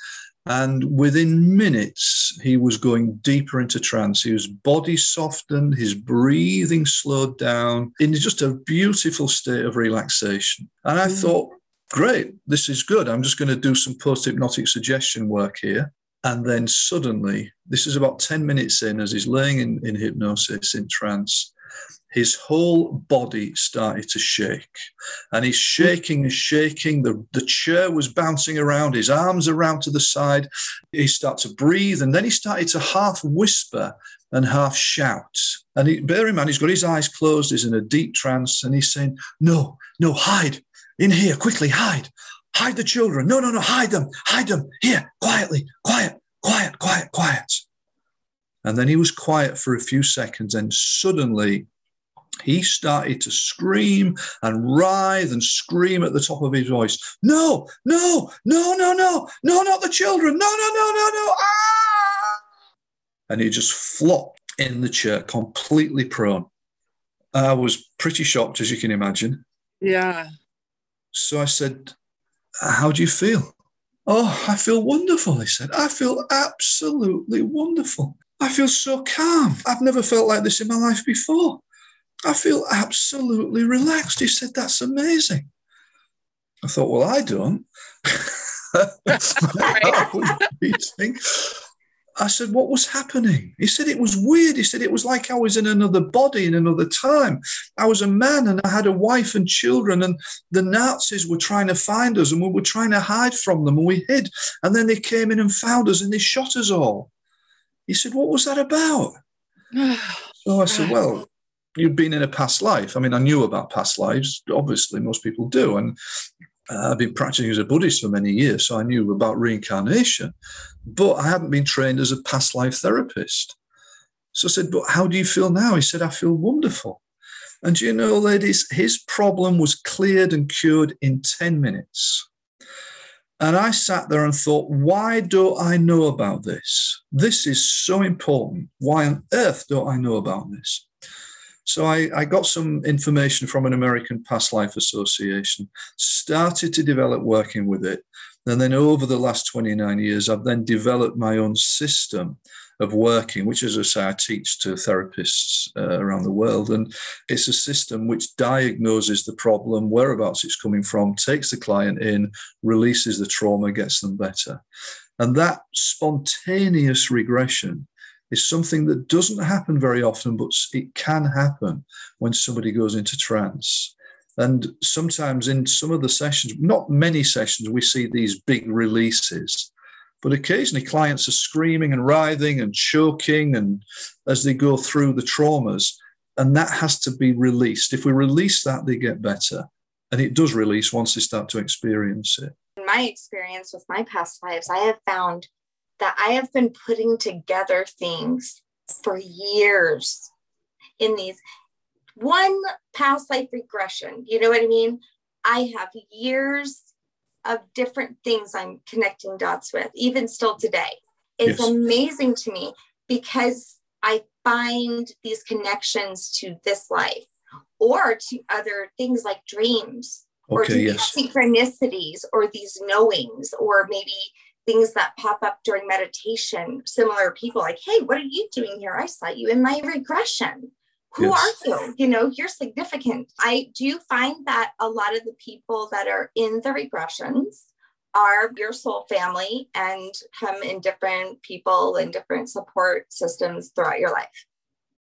And within minutes, he was going deeper into trance. His body softened, his breathing slowed down in just a beautiful state of relaxation. And I thought, great, this is good. I'm just going to do some post-hypnotic suggestion work here. And then suddenly, this is about 10 minutes in, as he's laying in hypnosis, in trance, his whole body started to shake, and he's shaking and shaking. The chair was bouncing around, his arms around to the side. He started to breathe, and then he started to half whisper and half shout. And bear in mind, he's got his eyes closed, he's in a deep trance, and he's saying, no, hide in here, quickly, hide the children. No, hide them here, quietly, quiet. And then he was quiet for a few seconds, and suddenly He started to scream and writhe and scream at the top of his voice. No, no, no, no, no, no, not the children. No, no, no, no, no. Ah! And he just flopped in the chair, completely prone. I was pretty shocked, as you can imagine. Yeah. So I said, how do you feel? Oh, I feel wonderful, he said. I feel absolutely wonderful. I feel so calm. I've never felt like this in my life before. I feel absolutely relaxed. He said, that's amazing. I thought, well, I don't. I said, what was happening? He said, it was weird. He said, it was like I was in another body in another time. I was a man and I had a wife and children, and the Nazis were trying to find us and we were trying to hide from them and we hid. And then they came in and found us and they shot us all. He said, what was that about? So I said, well, you've been in a past life. I mean, I knew about past lives. Obviously, most people do. And I've been practicing as a Buddhist for many years, so I knew about reincarnation, but I hadn't been trained as a past life therapist. So I said, but how do you feel now? He said, I feel wonderful. And you know, ladies, his problem was cleared and cured in 10 minutes. And I sat there and thought, why don't I know about this? This is so important. Why on earth don't I know about this? So I got some information from an American Past Life Association, started to develop working with it. And then over the last 29 years, I've then developed my own system of working, which, as I say, I teach to therapists around the world. And it's a system which diagnoses the problem, whereabouts it's coming from, takes the client in, releases the trauma, gets them better. And that spontaneous regression is something that doesn't happen very often, but it can happen when somebody goes into trance. And sometimes in some of the sessions, not many sessions, we see these big releases, but occasionally clients are screaming and writhing and choking and as they go through the traumas, and that has to be released. If we release that, they get better. And it does release once they start to experience it. In my experience with my past lives, I have found that I have been putting together things for years in these one past life regression. You know what I mean? I have years of different things I'm connecting dots with, even still today. It's amazing to me because I find these connections to this life or to other things like dreams or to synchronicities or these knowings or maybe things that pop up during meditation, similar people like, hey, what are you doing here? I saw you in my regression. Who are you? You know, you're significant. I do find that a lot of the people that are in the regressions are your soul family and come in different people and different support systems throughout your life.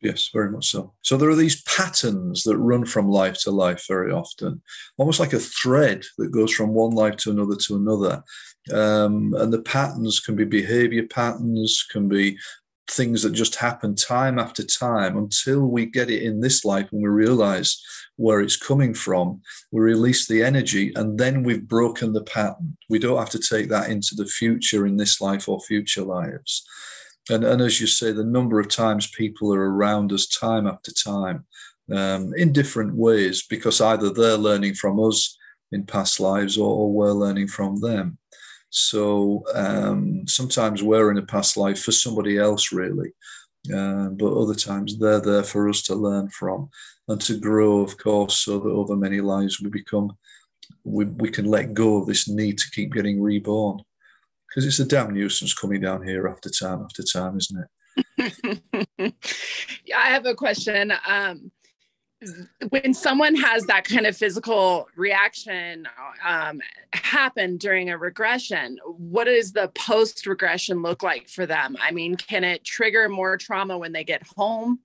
Yes, very much so. So there are these patterns that run from life to life very often, almost like a thread that goes from one life to another. And the patterns can be behavior patterns, can be things that just happen time after time until we get it in this life and we realize where it's coming from. We release the energy and then we've broken the pattern. We don't have to take that into the future in this life or future lives. And as you say, the number of times people are around us time after time in different ways, because either they're learning from us in past lives or we're learning from them. So sometimes we're in a past life for somebody else, really. But other times they're there for us to learn from and to grow, of course, so that over many lives we can let go of this need to keep getting reborn. Because it's a damn nuisance coming down here after time, isn't it? Yeah, I have a question. When someone has that kind of physical reaction happen during a regression, what does the post-regression look like for them? I mean, can it trigger more trauma when they get home?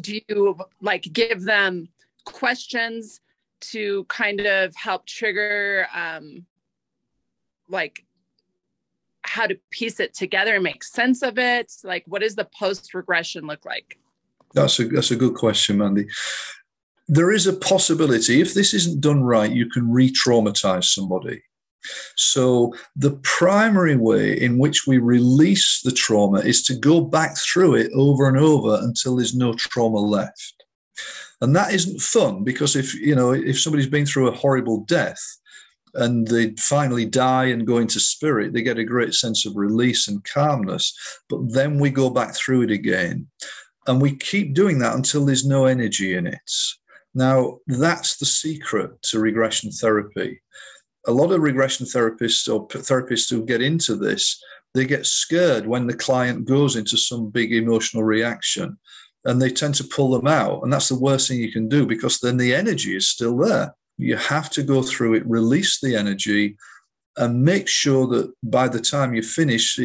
Do you like give them questions to kind of help trigger like how to piece it together and make sense of it? Like, what does the post-regression look like? That's a good question, Mandy. There is a possibility, if this isn't done right, you can re-traumatize somebody. So the primary way in which we release the trauma is to go back through it over and over until there's no trauma left. And that isn't fun, because if somebody's been through a horrible death and they finally die and go into spirit, they get a great sense of release and calmness. But then we go back through it again, and we keep doing that until there's no energy in it. Now, that's the secret to regression therapy. A lot of regression therapists or therapists who get into this, they get scared when the client goes into some big emotional reaction, and they tend to pull them out. And that's the worst thing you can do, because then the energy is still there. You have to go through it, release the energy, and make sure that by the time you finish,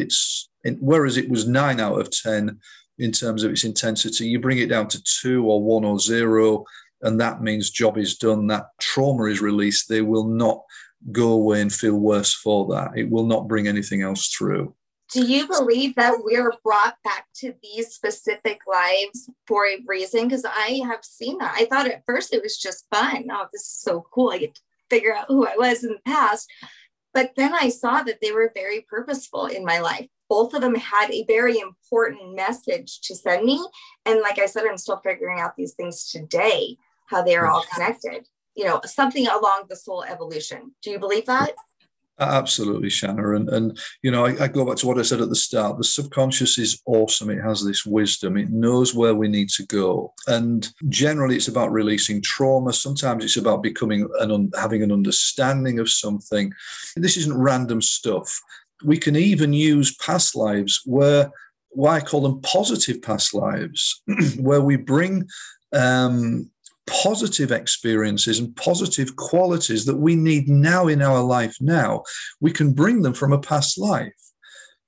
whereas it was 9 out of 10 in terms of its intensity, you bring it down to 2 or 1 or 0, and that means job is done, that trauma is released. They will not go away and feel worse for that. It will not bring anything else through. Do you believe that we're brought back to these specific lives for a reason? Because I have seen that. I thought at first it was just fun. Oh, this is so cool. I get to figure out who I was in the past. But then I saw that they were very purposeful in my life. Both of them had a very important message to send me. And like I said, I'm still figuring out these things today, how they are all connected. You know, something along the soul evolution. Do you believe that? Absolutely, Shannon. And I go back to what I said at the start. The subconscious is awesome. It has this wisdom. It knows where we need to go. And generally, it's about releasing trauma. Sometimes it's about becoming having an understanding of something. This isn't random stuff. We can even use past lives where I call them positive past lives, where we bring positive experiences and positive qualities that we need now in our life now. We can bring them from a past life.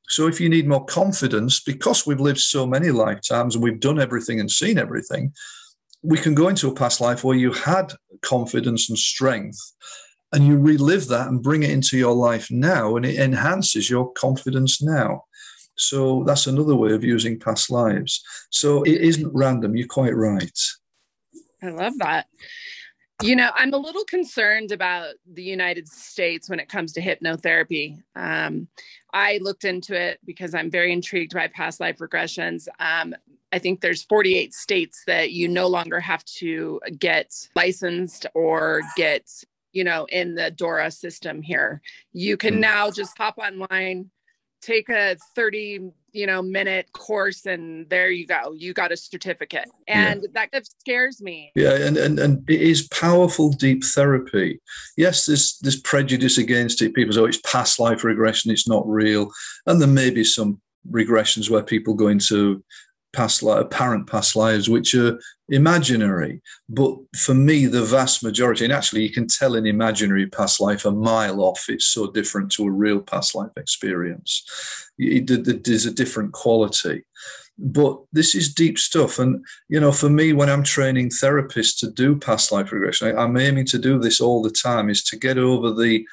So if you need more confidence, because we've lived so many lifetimes and we've done everything and seen everything, we can go into a past life where you had confidence and strength, and you relive that and bring it into your life now, and it enhances your confidence now. So that's another way of using past lives. So it isn't random. You're quite right. I love that. You know, I'm a little concerned about the United States when it comes to hypnotherapy. I looked into it because I'm very intrigued by past life regressions. I think there's 48 states that you no longer have to get licensed or get, in the DORA system here. You can now just hop online, take a 30 minute course, and there you go. You got a certificate. And that kind of scares me. Yeah, and it is powerful, deep therapy. Yes, there's this prejudice against it. People say, oh, it's past life regression, it's not real. And there may be some regressions where people go into apparent past lives, which are imaginary. But for me, the vast majority, and actually you can tell an imaginary past life a mile off, it's so different to a real past life experience. There's a different quality. But this is deep stuff. And, for me, when I'm training therapists to do past life regression, I'm aiming to do this all the time, is to get over the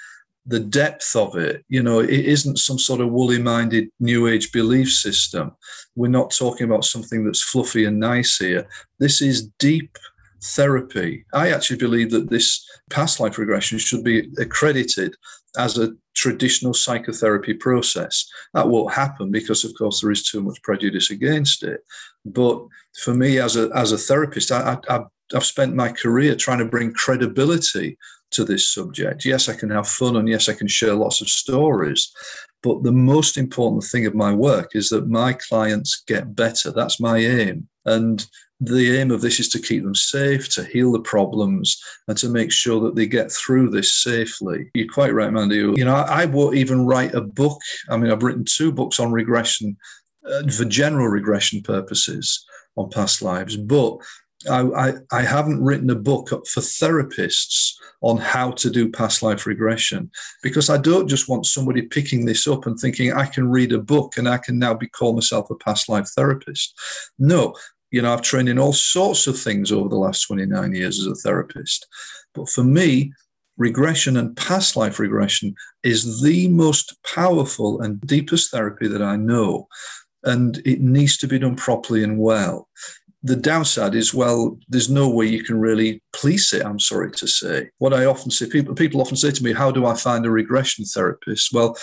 depth of it. It isn't some sort of woolly-minded new age belief system. We're not talking about something that's fluffy and nice here. This is deep therapy. I actually believe that this past life regression should be accredited as a traditional psychotherapy process. That won't happen because, of course, there is too much prejudice against it. But for me, as a therapist, I've spent my career trying to bring credibility to this subject. Yes, I can have fun, and yes, I can share lots of stories. But the most important thing of my work is that my clients get better. That's my aim. And the aim of this is to keep them safe, to heal the problems, and to make sure that they get through this safely. You're quite right, Mandy. I won't even write a book. I mean, I've written 2 books on regression, for general regression purposes on past lives. But I haven't written a book for therapists on how to do past life regression, because I don't just want somebody picking this up and thinking I can read a book and I can now call myself a past life therapist. No, I've trained in all sorts of things over the last 29 years as a therapist. But for me, regression and past life regression is the most powerful and deepest therapy that I know. And it needs to be done properly and well. The downside is, there's no way you can really police it, I'm sorry to say. What I often say, people often say to me, how do I find a regression therapist? Well,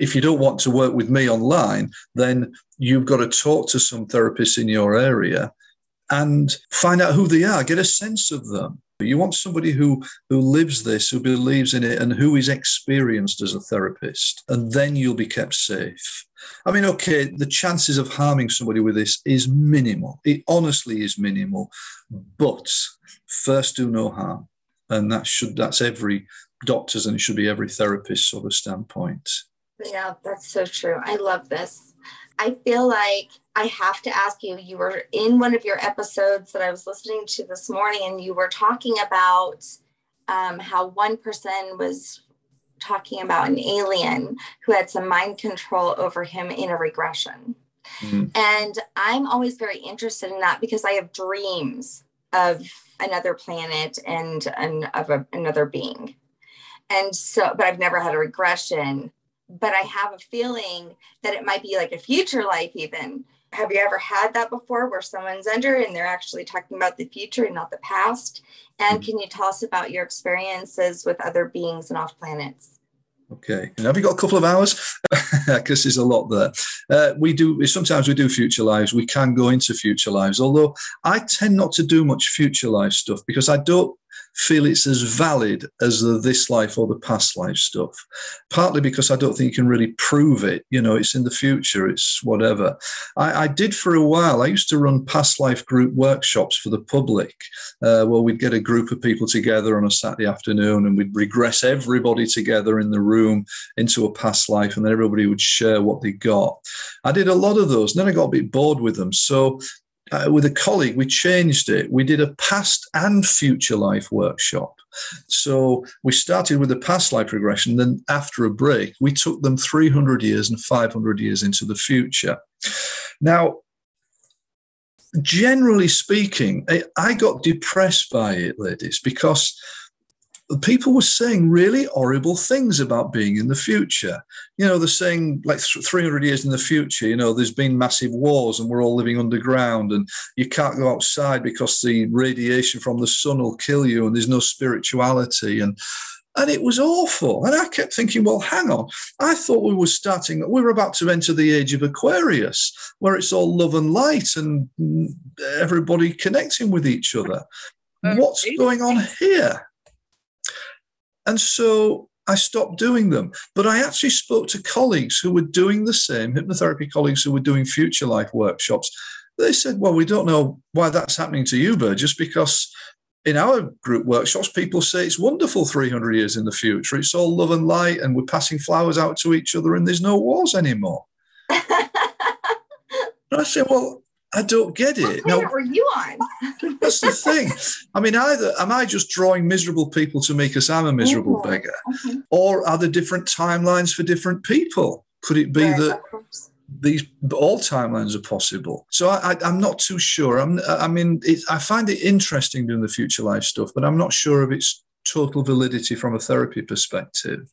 if you don't want to work with me online, then you've got to talk to some therapists in your area and find out who they are, get a sense of them. You want somebody who lives this, who believes in it, and who is experienced as a therapist, and then you'll be kept safe. I mean, okay, the chances of harming somebody with this is minimal. It honestly is minimal, but first do no harm. And that's every doctor's, and it should be every therapist's sort of standpoint. Yeah, that's so true. I love this. I feel like I have to ask you, you were in one of your episodes that I was listening to this morning, and you were talking about how one person was talking about an alien who had some mind control over him in a regression. Mm-hmm. And I'm always very interested in that because I have dreams of another planet and of another being. And so, but I've never had a regression, but I have a feeling that it might be like a future life even. Have you ever had that before where someone's under and they're actually talking about the future and not the past? And can you tell us about your experiences with other beings and off planets? Okay. And have you got a couple of hours? Because there's a lot there. Sometimes we do future lives. We can go into future lives, although I tend not to do much future life stuff because I don't feel it's as valid as the this life or the past life stuff, partly because I don't think you can really prove it. You know, it's in the future, it's whatever. I did for a while. I used to run past life group workshops for the public where we'd get a group of people together on a Saturday afternoon and we'd regress everybody together in the room into a past life, and then everybody would share what they got. I did a lot of those, and then I got a bit bored with them. So with a colleague, we changed it. We did a past and future life workshop. So we started with the past life regression. Then after a break, we took them 300 years and 500 years into the future. Now, generally speaking, I got depressed by it, ladies, because people were saying really horrible things about being in the future. You know, they're saying like 300 years in the future, you know, there's been massive wars and we're all living underground and you can't go outside because the radiation from the sun will kill you and there's no spirituality. And it was awful. And I kept thinking, well, hang on. I thought we were about to enter the age of Aquarius, where it's all love and light and everybody connecting with each other. What's going on here? And so I stopped doing them. But I actually spoke to colleagues who were doing the same, hypnotherapy colleagues who were doing future life workshops. They said, well, we don't know why that's happening to you, Burgess, because in our group workshops, people say it's wonderful 300 years in the future. It's all love and light and we're passing flowers out to each other and there's no wars anymore. And I said, well, I don't get it. What planet were you on? That's the thing. I mean, either am I just drawing miserable people to make us, I'm a miserable beggar, okay, or are there different timelines for different people? Could it be all timelines are possible? So I'm not too sure. I find it interesting doing the future life stuff, but I'm not sure of its total validity from a therapy perspective.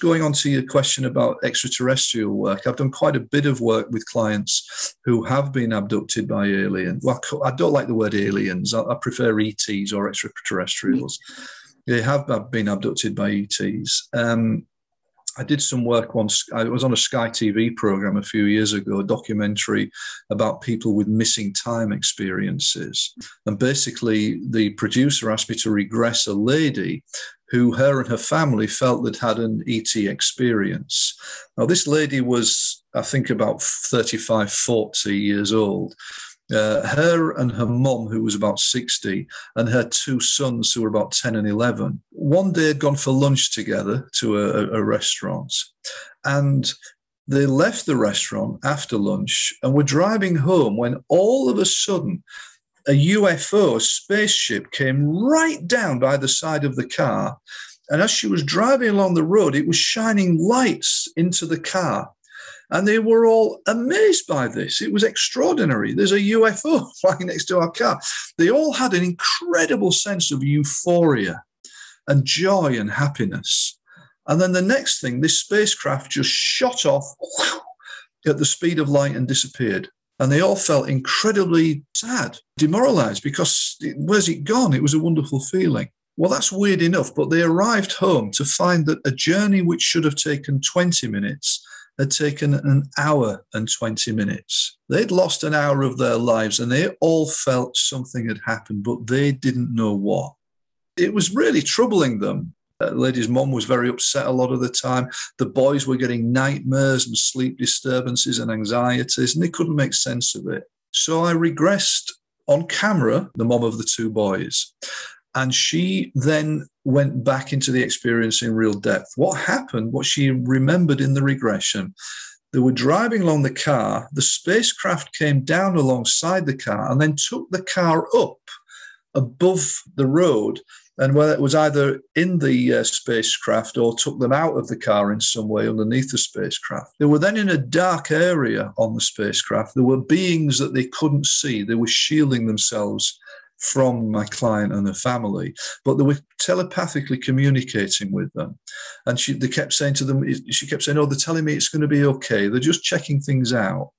Going on to your question about extraterrestrial work, I've done quite a bit of work with clients who have been abducted by aliens. Well, I don't like the word aliens. I prefer ETs or extraterrestrials. They have been abducted by ETs. I did some work once. I was on a Sky TV program a few years ago, a documentary about people with missing time experiences. And basically, the producer asked me to regress a lady who her and her family felt they'd had an ET experience. Now, this lady was, I think, about 35, 40 years old. Her and her mom, who was about 60, and her two sons, who were about 10 and 11. One day had gone for lunch together to a restaurant, and they left the restaurant after lunch and were driving home when all of a sudden a UFO, a spaceship, came right down by the side of the car. And as she was driving along the road, it was shining lights into the car. And they were all amazed by this. It was extraordinary. There's a UFO flying next to our car. They all had an incredible sense of euphoria and joy and happiness. And then the next thing, this spacecraft just shot off at the speed of light and disappeared. And they all felt incredibly sad, demoralized, because where's it gone? It was a wonderful feeling. Well, that's weird enough, but they arrived home to find that a journey which should have taken 20 minutes had taken an hour and 20 minutes. They'd lost an hour of their lives and they all felt something had happened, but they didn't know what. It was really troubling them. The lady's mom was very upset a lot of the time. The boys were getting nightmares and sleep disturbances and anxieties, and they couldn't make sense of it. So I regressed on camera, the mom of the two boys. And she then went back into the experience in real depth. What happened, what she remembered in the regression, they were driving along the car, the spacecraft came down alongside the car and then took the car up above the road. And whether it was either in the spacecraft or took them out of the car in some way underneath the spacecraft. They were then in a dark area on the spacecraft. There were beings that they couldn't see. They were shielding themselves from my client and her family, but they were telepathically communicating with them. And they kept saying to them, she kept saying, oh, they're telling me it's going to be okay. They're just checking things out.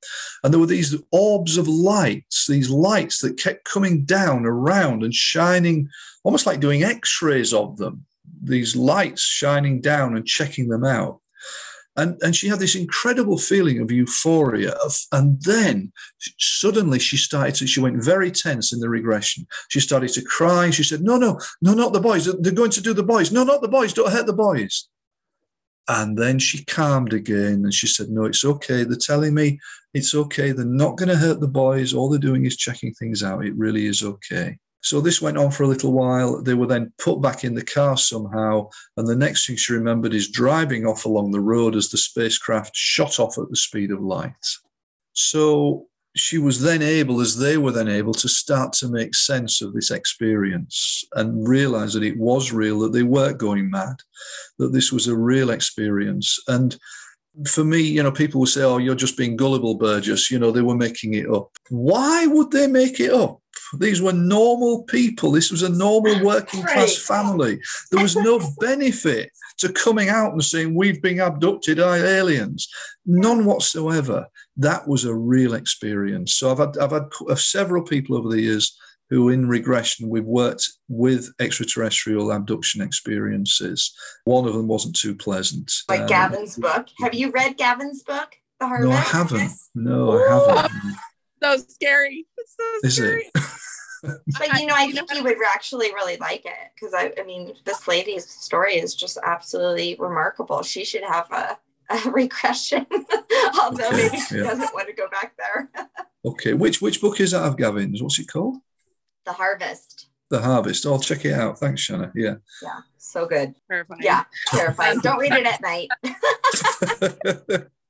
And there were these orbs of lights, these lights that kept coming down around and shining, almost like doing x-rays of them, these lights shining down and checking them out. And she had this incredible feeling of euphoria. And then suddenly she went very tense in the regression. She started to cry. She said, no, not the boys. They're going to do the boys. No, not the boys. Don't hurt the boys. And then she calmed again. And she said, no, it's okay. They're telling me it's okay. They're not going to hurt the boys. All they're doing is checking things out. It really is okay. So this went on for a little while. They were then put back in the car somehow. And the next thing she remembered is driving off along the road as the spacecraft shot off at the speed of light. So she was then able, as they were then able, to start to make sense of this experience and realize that it was real, that they weren't going mad, that this was a real experience. And for me, you know, people will say, oh, you're just being gullible, Burgess. You know, they were making it up. Why would they make it up? These were normal people. This was a normal working class family. There was no benefit to coming out and saying, we've been abducted by aliens. None whatsoever. That was a real experience. So I've had several people over the years who in regression, we've worked with extraterrestrial abduction experiences. One of them wasn't too pleasant. Like Gavin's book. Have you read Gavin's book, The Harvest? No, I haven't. No, I haven't. So scary. It's so Is scary. It? But, you know, I think you would actually really like it because, I mean, this lady's story is just absolutely remarkable. She should have a regression, although maybe she doesn't want to go back there. Okay. Which book is that of Gavin's? What's it called? The Harvest. The Harvest. I'll check it out. Thanks, Shannon. Yeah. Yeah. So good. Terrifying. Yeah. Terrifying. Don't read it at night.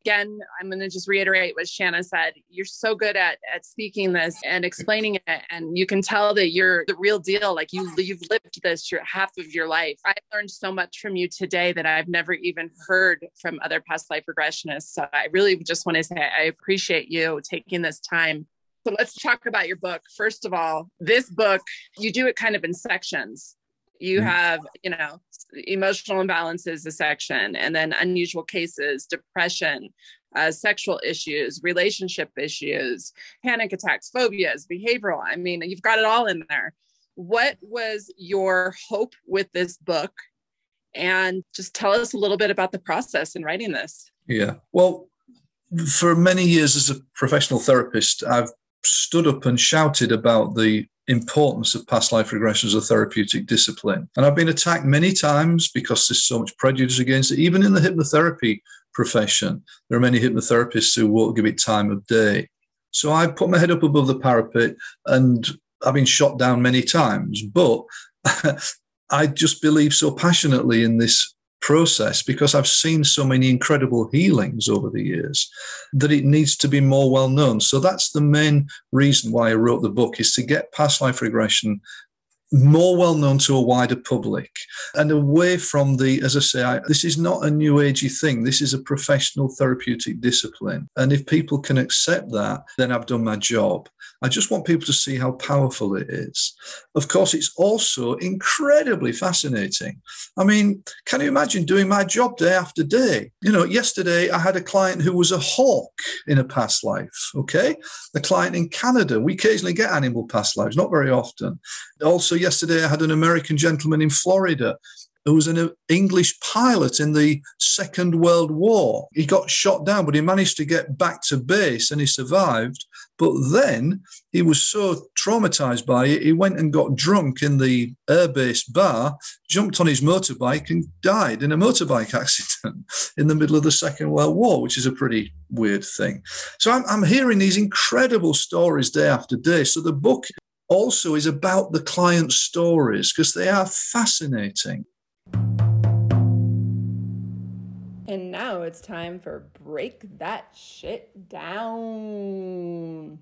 Again, I'm going to just reiterate what Shannon said. You're so good at speaking this and explaining it. And you can tell that you're the real deal. Like you've lived this half of your life. I learned so much from you today that I've never even heard from other past life regressionists. So I really just want to say, I appreciate you taking this time. So let's talk about your book. First of all, this book, you do it kind of in sections. You have, you know, emotional imbalances, a section, and then unusual cases, depression, sexual issues, relationship issues, panic attacks, phobias, behavioral. I mean, you've got it all in there. What was your hope with this book? And just tell us a little bit about the process in writing this. Yeah. Well, for many years as a professional therapist, I've stood up and shouted about the importance of past life regression as a therapeutic discipline. And I've been attacked many times because there's so much prejudice against it. Even in the hypnotherapy profession, there are many hypnotherapists who won't give it time of day. So I put my head up above the parapet and I've been shot down many times. But I just believe so passionately in this process because I've seen so many incredible healings over the years that it needs to be more well known. So that's the main reason why I wrote the book, is to get past life regression more well known to a wider public and away from the, as I say, this is not a new agey thing. This is a professional therapeutic discipline. And if people can accept that, then I've done my job. I just want people to see how powerful it is. Of course, it's also incredibly fascinating. I mean, can you imagine doing my job day after day? You know, yesterday I had a client who was a hawk in a past life. Okay. The client in Canada, we occasionally get animal past lives, not very often. Also, yesterday I had an American gentleman in Florida who was an English pilot in the Second World War. He got shot down, but he managed to get back to base and he survived. But then he was so traumatized by it, he went and got drunk in the airbase bar, jumped on his motorbike and died in a motorbike accident in the middle of the Second World War, which is a pretty weird thing. So I'm hearing these incredible stories day after day. So the book also is about the client's stories because they are fascinating. And now it's time for Break That Shit Down.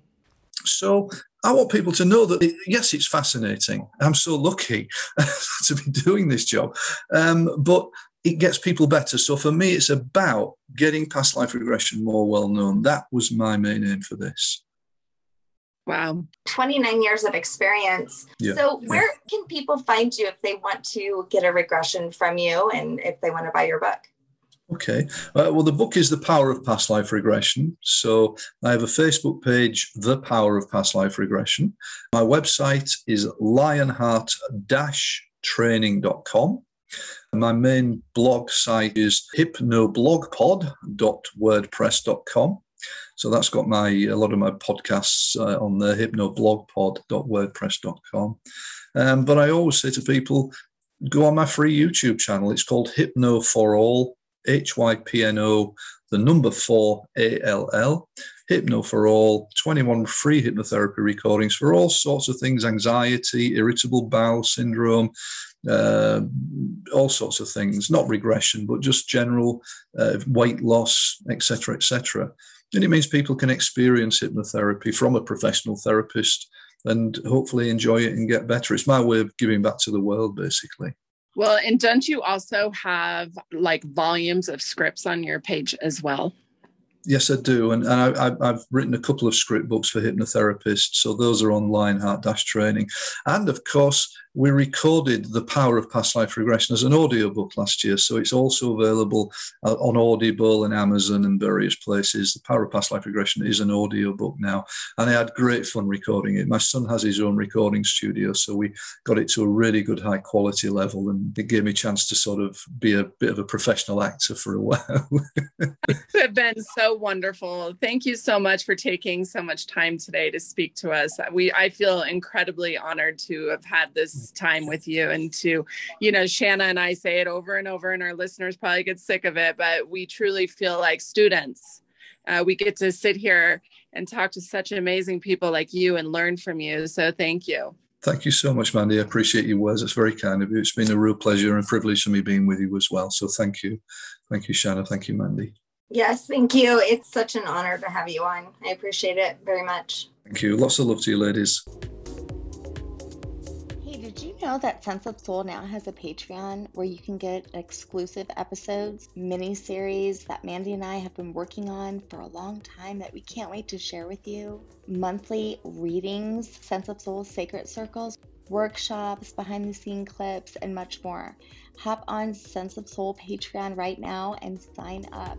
So I want people to know that, yes, it's fascinating. I'm so lucky to be doing this job. But it gets people better. So for me, it's about getting past life regression more well-known. That was my main aim for this. Wow. 29 years of experience. Yeah. So where can people find you if they want to get a regression from you and if they want to buy your book? Okay. Well, the book is The Power of Past Life Regression. So I have a Facebook page, The Power of Past Life Regression. My website is lionheart-training.com. My main blog site is hypnoblogpod.wordpress.com. So that's got a lot of my podcasts on there, hypnoblogpod.wordpress.com. But I always say to people, go on my free YouTube channel. It's called Hypno for All. HYPNO, the number 4ALL, Hypno for All, 21 free hypnotherapy recordings for all sorts of things, anxiety, irritable bowel syndrome, all sorts of things, not regression, but just general weight loss, etc., etc. And it means people can experience hypnotherapy from a professional therapist and hopefully enjoy it and get better. It's my way of giving back to the world, basically. Well, and don't you also have like volumes of scripts on your page as well? Yes, I do. And I've written a couple of script books for hypnotherapists. So those are on lionheart-training. And of course, we recorded The Power of Past Life Regression as an audiobook last year. So it's also available on Audible and Amazon and various places. The Power of Past Life Regression is an audiobook now. And I had great fun recording it. My son has his own recording studio. So we got it to a really good high quality level. And it gave me a chance to sort of be a bit of a professional actor for a while. It's been so wonderful. Thank you so much for taking so much time today to speak to us. I feel incredibly honored to have had this time with you, and to, you know, Shanna and I say it over and over and our listeners probably get sick of it, but we truly feel like students. We get to sit here and talk to such amazing people like you and learn from you. So thank you. Thank you so much, Mandy. I appreciate your words. It's very kind of you. It's been a real pleasure and privilege for me being with you as well. So thank you. Thank you, Shanna. Thank you, Mandy. Yes, thank you. It's such an honor to have you on. I appreciate it very much. Thank you. Lots of love to you, ladies. Did you know that Sense of Soul now has a Patreon where you can get exclusive episodes, mini-series that Mandy and I have been working on for a long time that we can't wait to share with you? Monthly readings, Sense of Soul Sacred Circles, workshops, behind-the-scene clips, and much more. Hop on Sense of Soul Patreon right now and sign up.